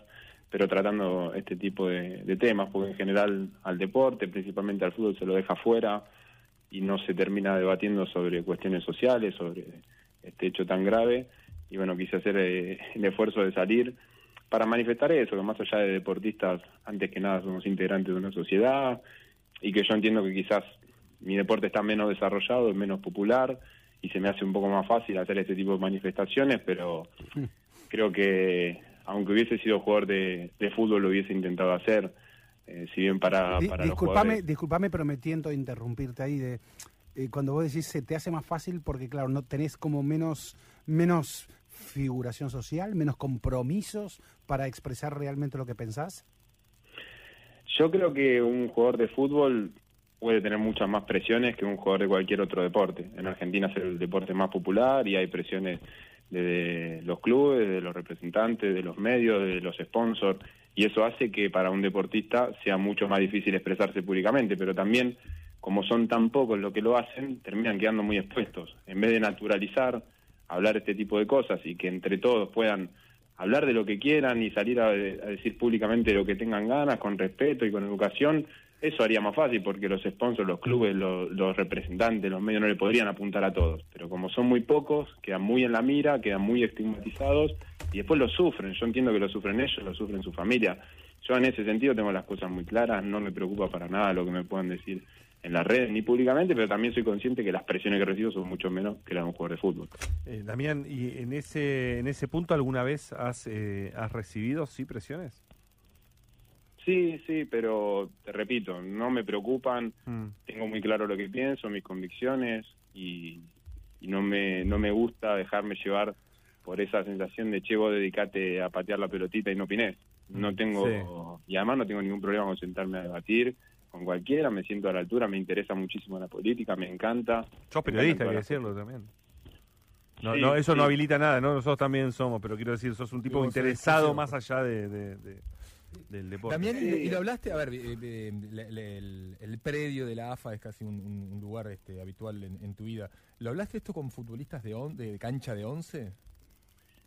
pero tratando este tipo de, de temas, porque en general al deporte, principalmente al fútbol, se lo deja fuera y no se termina debatiendo sobre cuestiones sociales, sobre este hecho tan grave. Y bueno, quise hacer eh, el esfuerzo de salir para manifestar eso, que más allá de deportistas, antes que nada somos integrantes de una sociedad, y que yo entiendo que quizás mi deporte está menos desarrollado, es menos popular, y se me hace un poco más fácil hacer este tipo de manifestaciones, pero... Sí. Creo que, aunque hubiese sido jugador de, de fútbol, lo hubiese intentado hacer, eh, si bien para, para los jugadores... Disculpame, pero me tiento a interrumpirte ahí. De, eh, cuando vos decís se te hace más fácil porque, claro, no tenés como menos, menos figuración social, menos compromisos para expresar realmente lo que pensás. Yo creo que un jugador de fútbol puede tener muchas más presiones que un jugador de cualquier otro deporte. En Argentina es el deporte más popular y hay presiones de los clubes, de los representantes, de los medios, de los sponsors, y eso hace que para un deportista sea mucho más difícil expresarse públicamente, pero también, como son tan pocos los que lo hacen, terminan quedando muy expuestos. En vez de naturalizar, hablar este tipo de cosas y que entre todos puedan hablar de lo que quieran y salir a, a decir públicamente lo que tengan ganas, con respeto y con educación, eso haría más fácil, porque los sponsors, los clubes, los, los representantes, los medios no le podrían apuntar a todos. Pero como son muy pocos, quedan muy en la mira, quedan muy estigmatizados y después lo sufren. Yo entiendo que lo sufren ellos, lo sufren su familia. Yo en ese sentido tengo las cosas muy claras, no me preocupa para nada lo que me puedan decir en las redes ni públicamente, pero también soy consciente que las presiones que recibo son mucho menos que las de un jugador de fútbol. Eh, Damián, ¿y en ese en ese punto alguna vez has, eh, has recibido sí presiones? Sí, sí, pero te repito, no me preocupan, mm. tengo muy claro lo que pienso, mis convicciones, y, y no me no me gusta dejarme llevar por esa sensación de, che, vos dedicate a patear la pelotita y no opinés. No tengo, sí. Y además no tengo ningún problema con sentarme a debatir con cualquiera, me siento a la altura, me interesa muchísimo la política, me encanta. Sos periodista, hay que decirlo también. No, sí, no, eso sí. no habilita nada, ¿no? Nosotros también somos, pero quiero decir, sos un tipo interesado más allá de, de, de, del deporte. También, y lo hablaste, a ver, el, el, el predio de la A F A es casi un, un lugar este, habitual en, en tu vida. ¿Lo hablaste esto con futbolistas de, on, de cancha de once?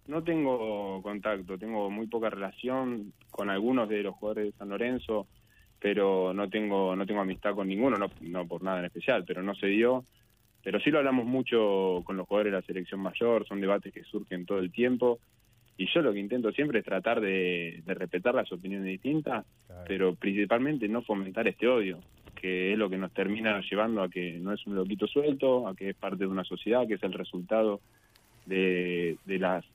No tengo contacto, tengo muy poca relación con algunos de los jugadores de San Lorenzo, pero no tengo no tengo amistad con ninguno, no, no por nada en especial, pero no se dio. Pero sí lo hablamos mucho con los jugadores de la selección mayor, son debates que surgen todo el tiempo, y yo lo que intento siempre es tratar de, de respetar las opiniones distintas, claro. pero principalmente no fomentar este odio, que es lo que nos termina llevando a que no es un loquito suelto, a que es parte de una sociedad, que es el resultado de, de las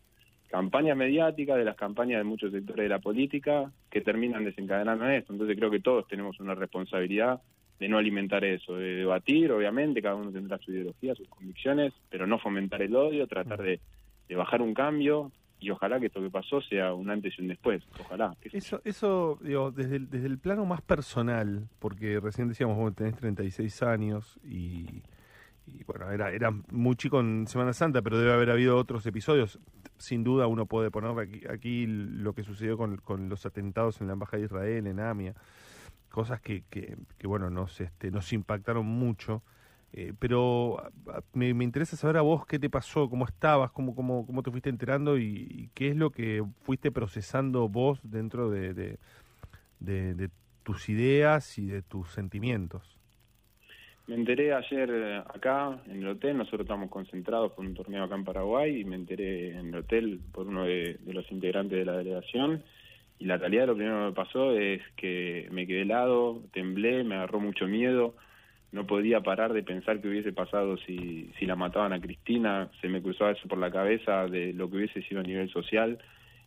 campañas mediáticas, de las campañas de muchos sectores de la política, que terminan desencadenando esto. Entonces creo que todos tenemos una responsabilidad de no alimentar eso, de debatir, obviamente, cada uno tendrá su ideología, sus convicciones, pero no fomentar el odio, tratar de, de bajar un cambio, y ojalá que esto que pasó sea un antes y un después, ojalá. Eso, eso digo, desde el, desde el plano más personal, porque recién decíamos, vos tenés treinta y seis años y... Y bueno, era, era muy chico en Semana Santa, pero debe haber habido otros episodios. Sin duda uno puede poner aquí, aquí lo que sucedió con, con los atentados en la Embajada de Israel, en Amia, cosas que, que, que bueno, nos, este, nos impactaron mucho. Eh, pero me, me interesa saber a vos qué te pasó, cómo estabas, cómo, cómo, cómo te fuiste enterando y, y qué es lo que fuiste procesando vos dentro de, de, de, de tus ideas y de tus sentimientos. Me enteré ayer acá, en el hotel, nosotros estamos concentrados por un torneo acá en Paraguay, y me enteré en el hotel por uno de, de los integrantes de la delegación, y la realidad, lo primero que me pasó es que me quedé helado, temblé, me agarró mucho miedo, no podía parar de pensar qué hubiese pasado si, si la mataban a Cristina, se me cruzaba eso por la cabeza de lo que hubiese sido a nivel social,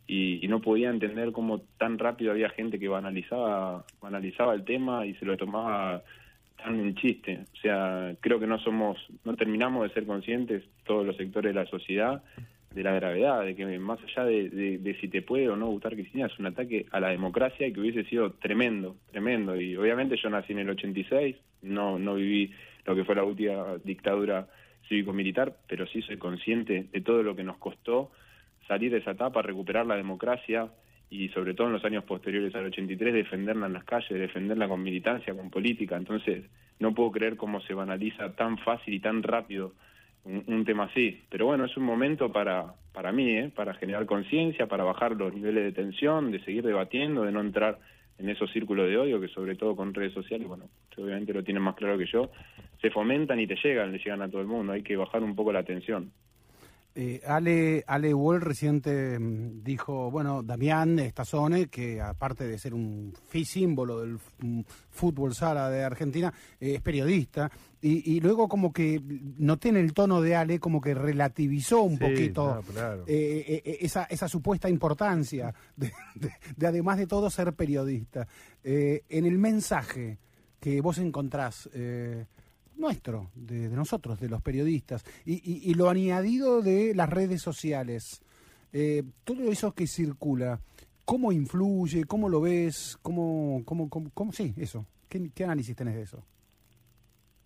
y, y no podía entender cómo tan rápido había gente que banalizaba, banalizaba el tema y se lo tomaba un chiste. O sea, creo que no somos, no terminamos de ser conscientes todos los sectores de la sociedad de la gravedad, de que más allá de, de, de si te puede o no gustar Cristina, es un ataque a la democracia que hubiese sido tremendo, tremendo. Y obviamente yo nací en el ochenta y seis, no, no viví lo que fue la última dictadura cívico-militar, pero sí soy consciente de todo lo que nos costó salir de esa etapa, recuperar la democracia, y sobre todo en los años posteriores al ochenta y tres, defenderla en las calles, defenderla con militancia, con política. Entonces, no puedo creer cómo se banaliza tan fácil y tan rápido un, un tema así. Pero bueno, es un momento para para mí, ¿eh? para generar conciencia, para bajar los niveles de tensión, de seguir debatiendo, de no entrar en esos círculos de odio que sobre todo con redes sociales, bueno, obviamente lo tienen más claro que yo, se fomentan y te llegan, le llegan a todo el mundo. Hay que bajar un poco la tensión. Eh, Ale, Ale Wall reciente dijo, bueno, Damián Stazone, que aparte de ser un símbolo del fútbol sala de Argentina, eh, es periodista, y, y luego como que noté en el tono de Ale como que relativizó un sí, poquito no, claro. eh, eh, esa, esa supuesta importancia de, de, de además de todo ser periodista. Eh, en el mensaje que vos encontrás... Eh, nuestro, de, de nosotros, de los periodistas, y, y, y lo añadido de las redes sociales, eh, todo eso que circula, ¿cómo influye? ¿Cómo lo ves? ¿Cómo, cómo, cómo, cómo? Sí, eso. ¿Qué, qué análisis tenés de eso?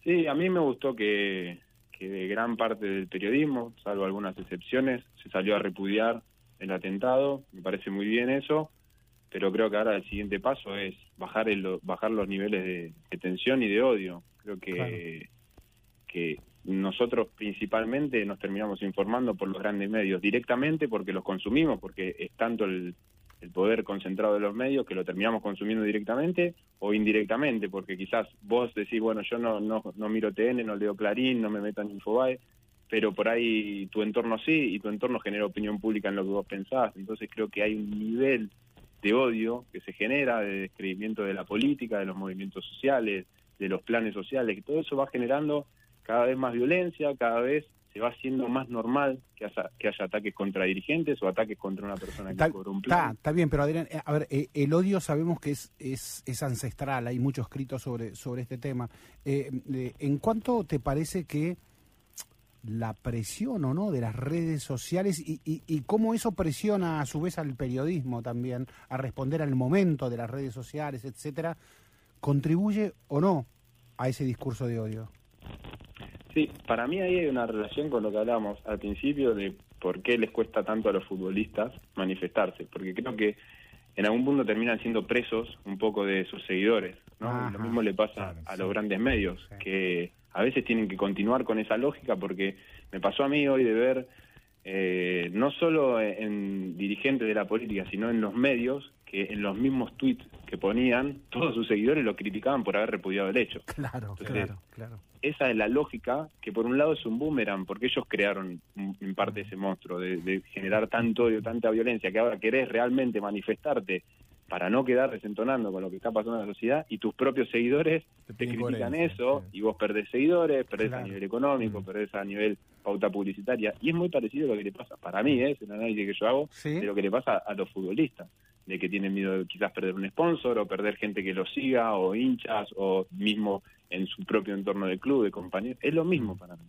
Sí, a mí me gustó que, que de gran parte del periodismo, salvo algunas excepciones, se salió a repudiar el atentado. Me parece muy bien eso, pero creo que ahora el siguiente paso es bajar el, bajar los niveles de, de tensión y de odio. Creo que, claro. que nosotros principalmente nos terminamos informando por los grandes medios, directamente porque los consumimos, porque es tanto el, el poder concentrado de los medios que lo terminamos consumiendo directamente o indirectamente, porque quizás vos decís, bueno, yo no no, no miro T N, no leo Clarín, no me meto en Infobae, pero por ahí tu entorno sí, y tu entorno genera opinión pública en lo que vos pensás. Entonces creo que hay un nivel de odio que se genera, de descreimiento de la política, de los movimientos sociales, de los planes sociales, que todo eso va generando cada vez más violencia, cada vez se va haciendo más normal que haya, que haya ataques contra dirigentes o ataques contra una persona que cobró un plan. Está, está bien, pero Adrián, a ver, eh, el odio sabemos que es, es, es ancestral, hay mucho escrito sobre, sobre este tema. Eh, eh, ¿En cuánto te parece que la presión o no de las redes sociales y, y, y cómo eso presiona a su vez al periodismo también a responder al momento de las redes sociales, etcétera, contribuye o no a ese discurso de odio? Sí, para mí ahí hay una relación con lo que hablábamos al principio de por qué les cuesta tanto a los futbolistas manifestarse, porque creo que en algún punto terminan siendo presos un poco de sus seguidores, ¿no? Ajá, lo mismo le pasa claro, a sí. los grandes medios, sí. que a veces tienen que continuar con esa lógica, porque me pasó a mí hoy de ver, eh, no solo en, en dirigentes de la política, sino en los medios, que en los mismos tweets que ponían, todos sus seguidores lo criticaban por haber repudiado el hecho. Claro, Entonces, claro, claro. Esa es la lógica, que por un lado es un boomerang, porque ellos crearon en parte ese monstruo de, de generar tanto odio, tanta violencia, que ahora querés realmente manifestarte para no quedar desentonando con lo que está pasando en la sociedad, y tus propios seguidores te, te critican eso, sí. y vos perdés seguidores, perdés claro. a nivel económico, mm. perdés a nivel pauta publicitaria, y es muy parecido a lo que le pasa, para mí, ¿eh? Es el análisis que yo hago, ¿sí? de lo que le pasa a los futbolistas, de que tienen miedo de quizás perder un sponsor, o perder gente que los siga, o hinchas, o mismo en su propio entorno de club, de compañeros, es lo mismo mm. para mí.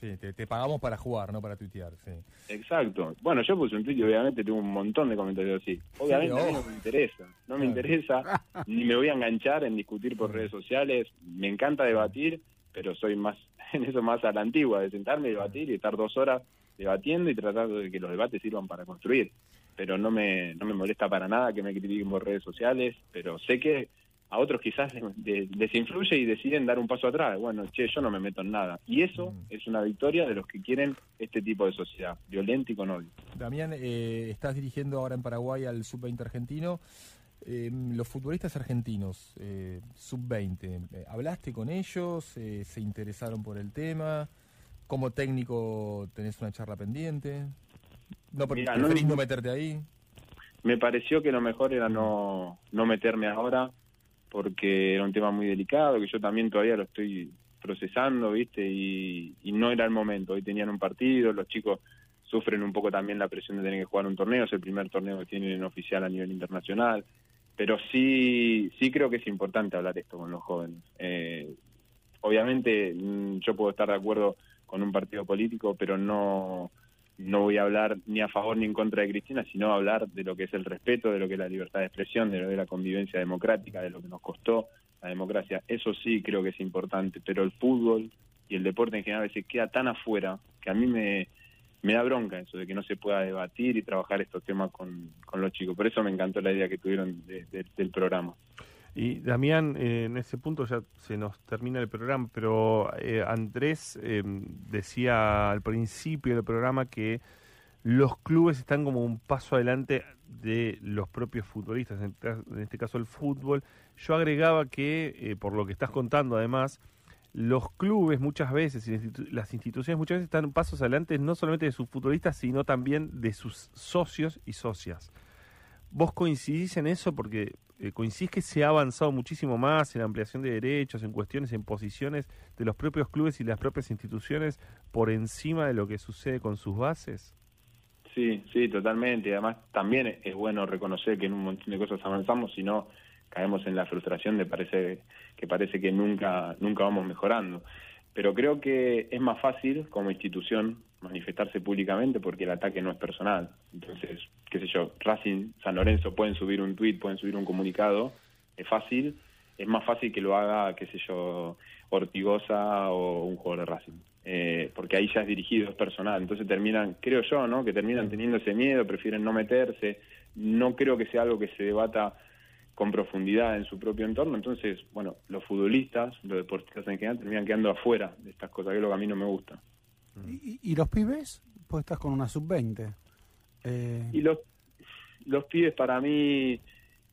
Sí, te, te pagamos para jugar, no para tuitear, sí. Exacto. Bueno, yo puse un tuit y obviamente tengo un montón de comentarios así. Obviamente sí, oh. a mí no me interesa, no me interesa, ni me voy a enganchar en discutir por redes sociales. Me encanta debatir, pero soy más en eso más a la antigua, de sentarme, debatir y estar dos horas debatiendo y tratando de que los debates sirvan para construir. Pero no me, no me molesta para nada que me critiquen por redes sociales, pero sé que a otros quizás les influye y deciden dar un paso atrás. Bueno, che, yo no me meto en nada. Y eso mm. es una victoria de los que quieren este tipo de sociedad, violenta y con odio. Damián, eh, estás dirigiendo ahora en Paraguay al sub veinte argentino. Eh, los futbolistas argentinos, eh, sub veinte, ¿hablaste con ellos? Eh, ¿se interesaron por el tema? ¿Como técnico tenés una charla pendiente? No, porque Mirá, no, no meterte ahí. Me pareció que lo mejor era no, no meterme ahora, porque era un tema muy delicado, que yo también todavía lo estoy procesando, ¿viste? Y, y no era el momento. Hoy tenían un partido, los chicos sufren un poco también la presión de tener que jugar un torneo, es el primer torneo que tienen en oficial a nivel internacional, pero sí sí creo que es importante hablar esto con los jóvenes. Eh, obviamente yo puedo estar de acuerdo con un partido político, pero no... no voy a hablar ni a favor ni en contra de Cristina, sino hablar de lo que es el respeto, de lo que es la libertad de expresión, de lo que es la convivencia democrática, de lo que nos costó la democracia. Eso sí creo que es importante, pero el fútbol y el deporte en general a veces queda tan afuera que a mí me, me da bronca eso de que no se pueda debatir y trabajar estos temas con, con los chicos. Por eso me encantó la idea que tuvieron de, de, del programa. Y Damián, eh, en ese punto ya se nos termina el programa, pero eh, Andrés eh, decía al principio del programa que los clubes están como un paso adelante de los propios futbolistas, en, en este caso el fútbol. Yo agregaba que, eh, por lo que estás contando además, los clubes muchas veces y las, institu- las instituciones muchas veces están pasos adelante no solamente de sus futbolistas, sino también de sus socios y socias. ¿Vos coincidís en eso? Porque eh, coincidís que se ha avanzado muchísimo más en ampliación de derechos, en cuestiones, en posiciones de los propios clubes y las propias instituciones por encima de lo que sucede con sus bases. Sí, sí, totalmente. Además, también es bueno reconocer que en un montón de cosas avanzamos, si no caemos en la frustración de parece que parece que nunca nunca vamos mejorando. Pero creo que es más fácil como institución manifestarse públicamente porque el ataque no es personal. Entonces, qué sé yo, Racing, San Lorenzo pueden subir un tuit, pueden subir un comunicado, es fácil, es más fácil que lo haga, qué sé yo, Ortigosa o un jugador de Racing. eh, porque ahí ya es dirigido, es personal. Entonces terminan, creo yo, ¿no?, que terminan teniendo ese miedo, prefieren no meterse. No creo que sea algo que se debata con profundidad en su propio entorno. Entonces, bueno, los futbolistas, los deportistas en general, terminan quedando afuera de estas cosas, que es lo que a mí no me gusta. ¿Y, y los pibes? Pues estás con una sub veinte. Eh... Y los, los pibes para mí...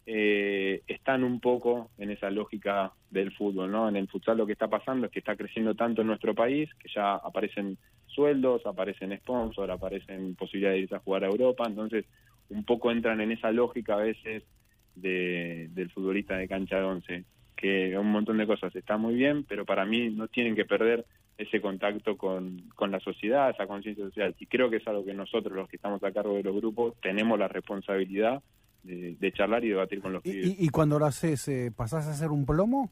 Eh, están un poco en esa lógica del fútbol, ¿no? En el futsal lo que está pasando es que está creciendo tanto en nuestro país que ya aparecen sueldos, aparecen sponsors, aparecen posibilidades de irse a jugar a Europa. Entonces un poco entran en esa lógica a veces de, del futbolista de cancha de once, que un montón de cosas está muy bien, pero para mí no tienen que perder ese contacto con, con la sociedad, esa conciencia social, y creo que es algo que nosotros, los que estamos a cargo de los grupos, tenemos la responsabilidad De, de charlar y debatir con los pibes. ¿Y, y cuando lo haces, eh, pasás a hacer un plomo?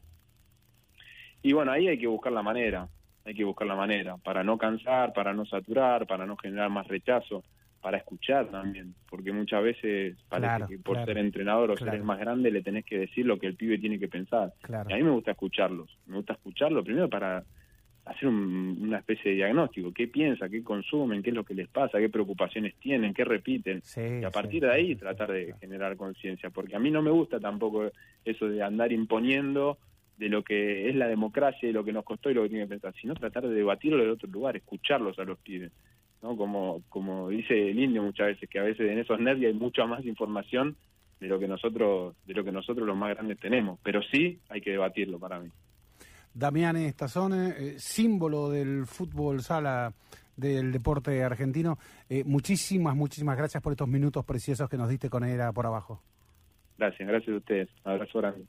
Y bueno, ahí hay que buscar la manera, hay que buscar la manera, para no cansar, para no saturar, para no generar más rechazo, para escuchar también, porque muchas veces parece claro, que por claro, ser entrenador o claro. ser el más grande le tenés que decir lo que el pibe tiene que pensar. Claro. Y a mí me gusta escucharlos, me gusta escucharlo primero para hacer un, una especie de diagnóstico, qué piensa, qué consumen, qué es lo que les pasa, qué preocupaciones tienen, qué repiten, sí, y a partir sí, de ahí sí, tratar de sí, generar conciencia, porque a mí no me gusta tampoco eso de andar imponiendo de lo que es la democracia y lo que nos costó y lo que tiene que pensar, sino tratar de debatirlo de otro lugar, escucharlos a los pibes, ¿no? Como, como dice el Indio muchas veces, que a veces en esos nervios hay mucha más información de lo que nosotros, de lo que nosotros los más grandes tenemos, pero sí hay que debatirlo para mí. Damián Stazone, eh, símbolo del fútbol sala, del deporte argentino. Eh, muchísimas, muchísimas gracias por estos minutos preciosos que nos diste con Era por Abajo. Gracias, gracias a ustedes. Abrazo grande.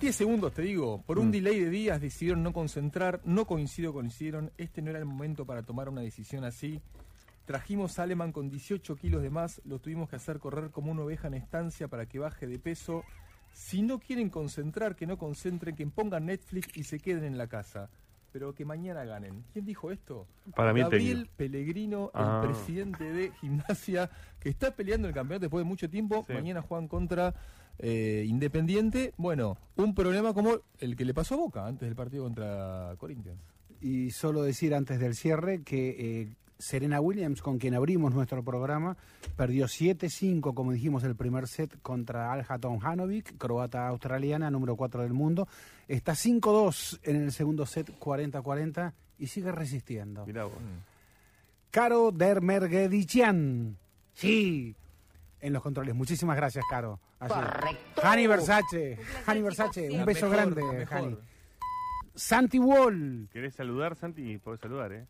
diez segundos, te digo. Por un mm. delay de días decidieron no concentrar. No coincido, coincidieron. Este no era el momento para tomar una decisión así. Trajimos a Aleman con dieciocho kilos de más, lo tuvimos que hacer correr como una oveja en estancia para que baje de peso. Si no quieren concentrar, que no concentren, que pongan Netflix y se queden en la casa. Pero que mañana ganen. ¿Quién dijo esto? Para mí Gabriel Pellegrino, ah. el presidente de Gimnasia, que está peleando el campeonato después de mucho tiempo. Sí. Mañana juegan contra eh, Independiente. Bueno, un problema como el que le pasó a Boca antes del partido contra Corinthians. Y solo decir antes del cierre que... Eh, Serena Williams, con quien abrimos nuestro programa, perdió siete cinco, como dijimos, el primer set contra Alja Tomjanovic, croata australiana, número cuatro del mundo. Está cinco dos en el segundo set, cuarenta cuarenta, y sigue resistiendo. Mirá vos. Caro Dermergedichian. Sí. En los controles. Muchísimas gracias, Caro. Así. Correcto. Hany Versace. Hany Versace. Un beso mejor, grande, Hany. Santi Wall. ¿Querés saludar, Santi? Podés saludar, ¿eh?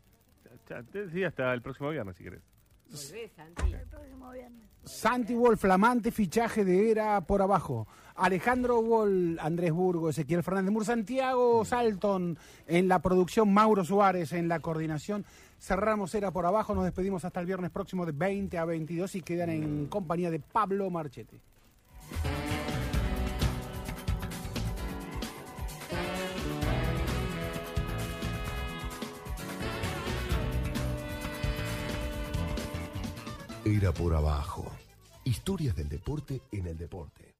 Te decía hasta el próximo viernes, si querés. Volvés, Santi. El próximo viernes. Santi Wall, flamante fichaje de Era por Abajo. Alejandro Wall, Andrés Burgo, Ezequiel Fernández Mur, Santiago Salton en la producción, Mauro Suárez en la coordinación. Cerramos Era por Abajo, nos despedimos hasta el viernes próximo de veinte a veintidós y quedan en compañía de Pablo Marchetti. Era por Abajo. Historias del deporte en el deporte.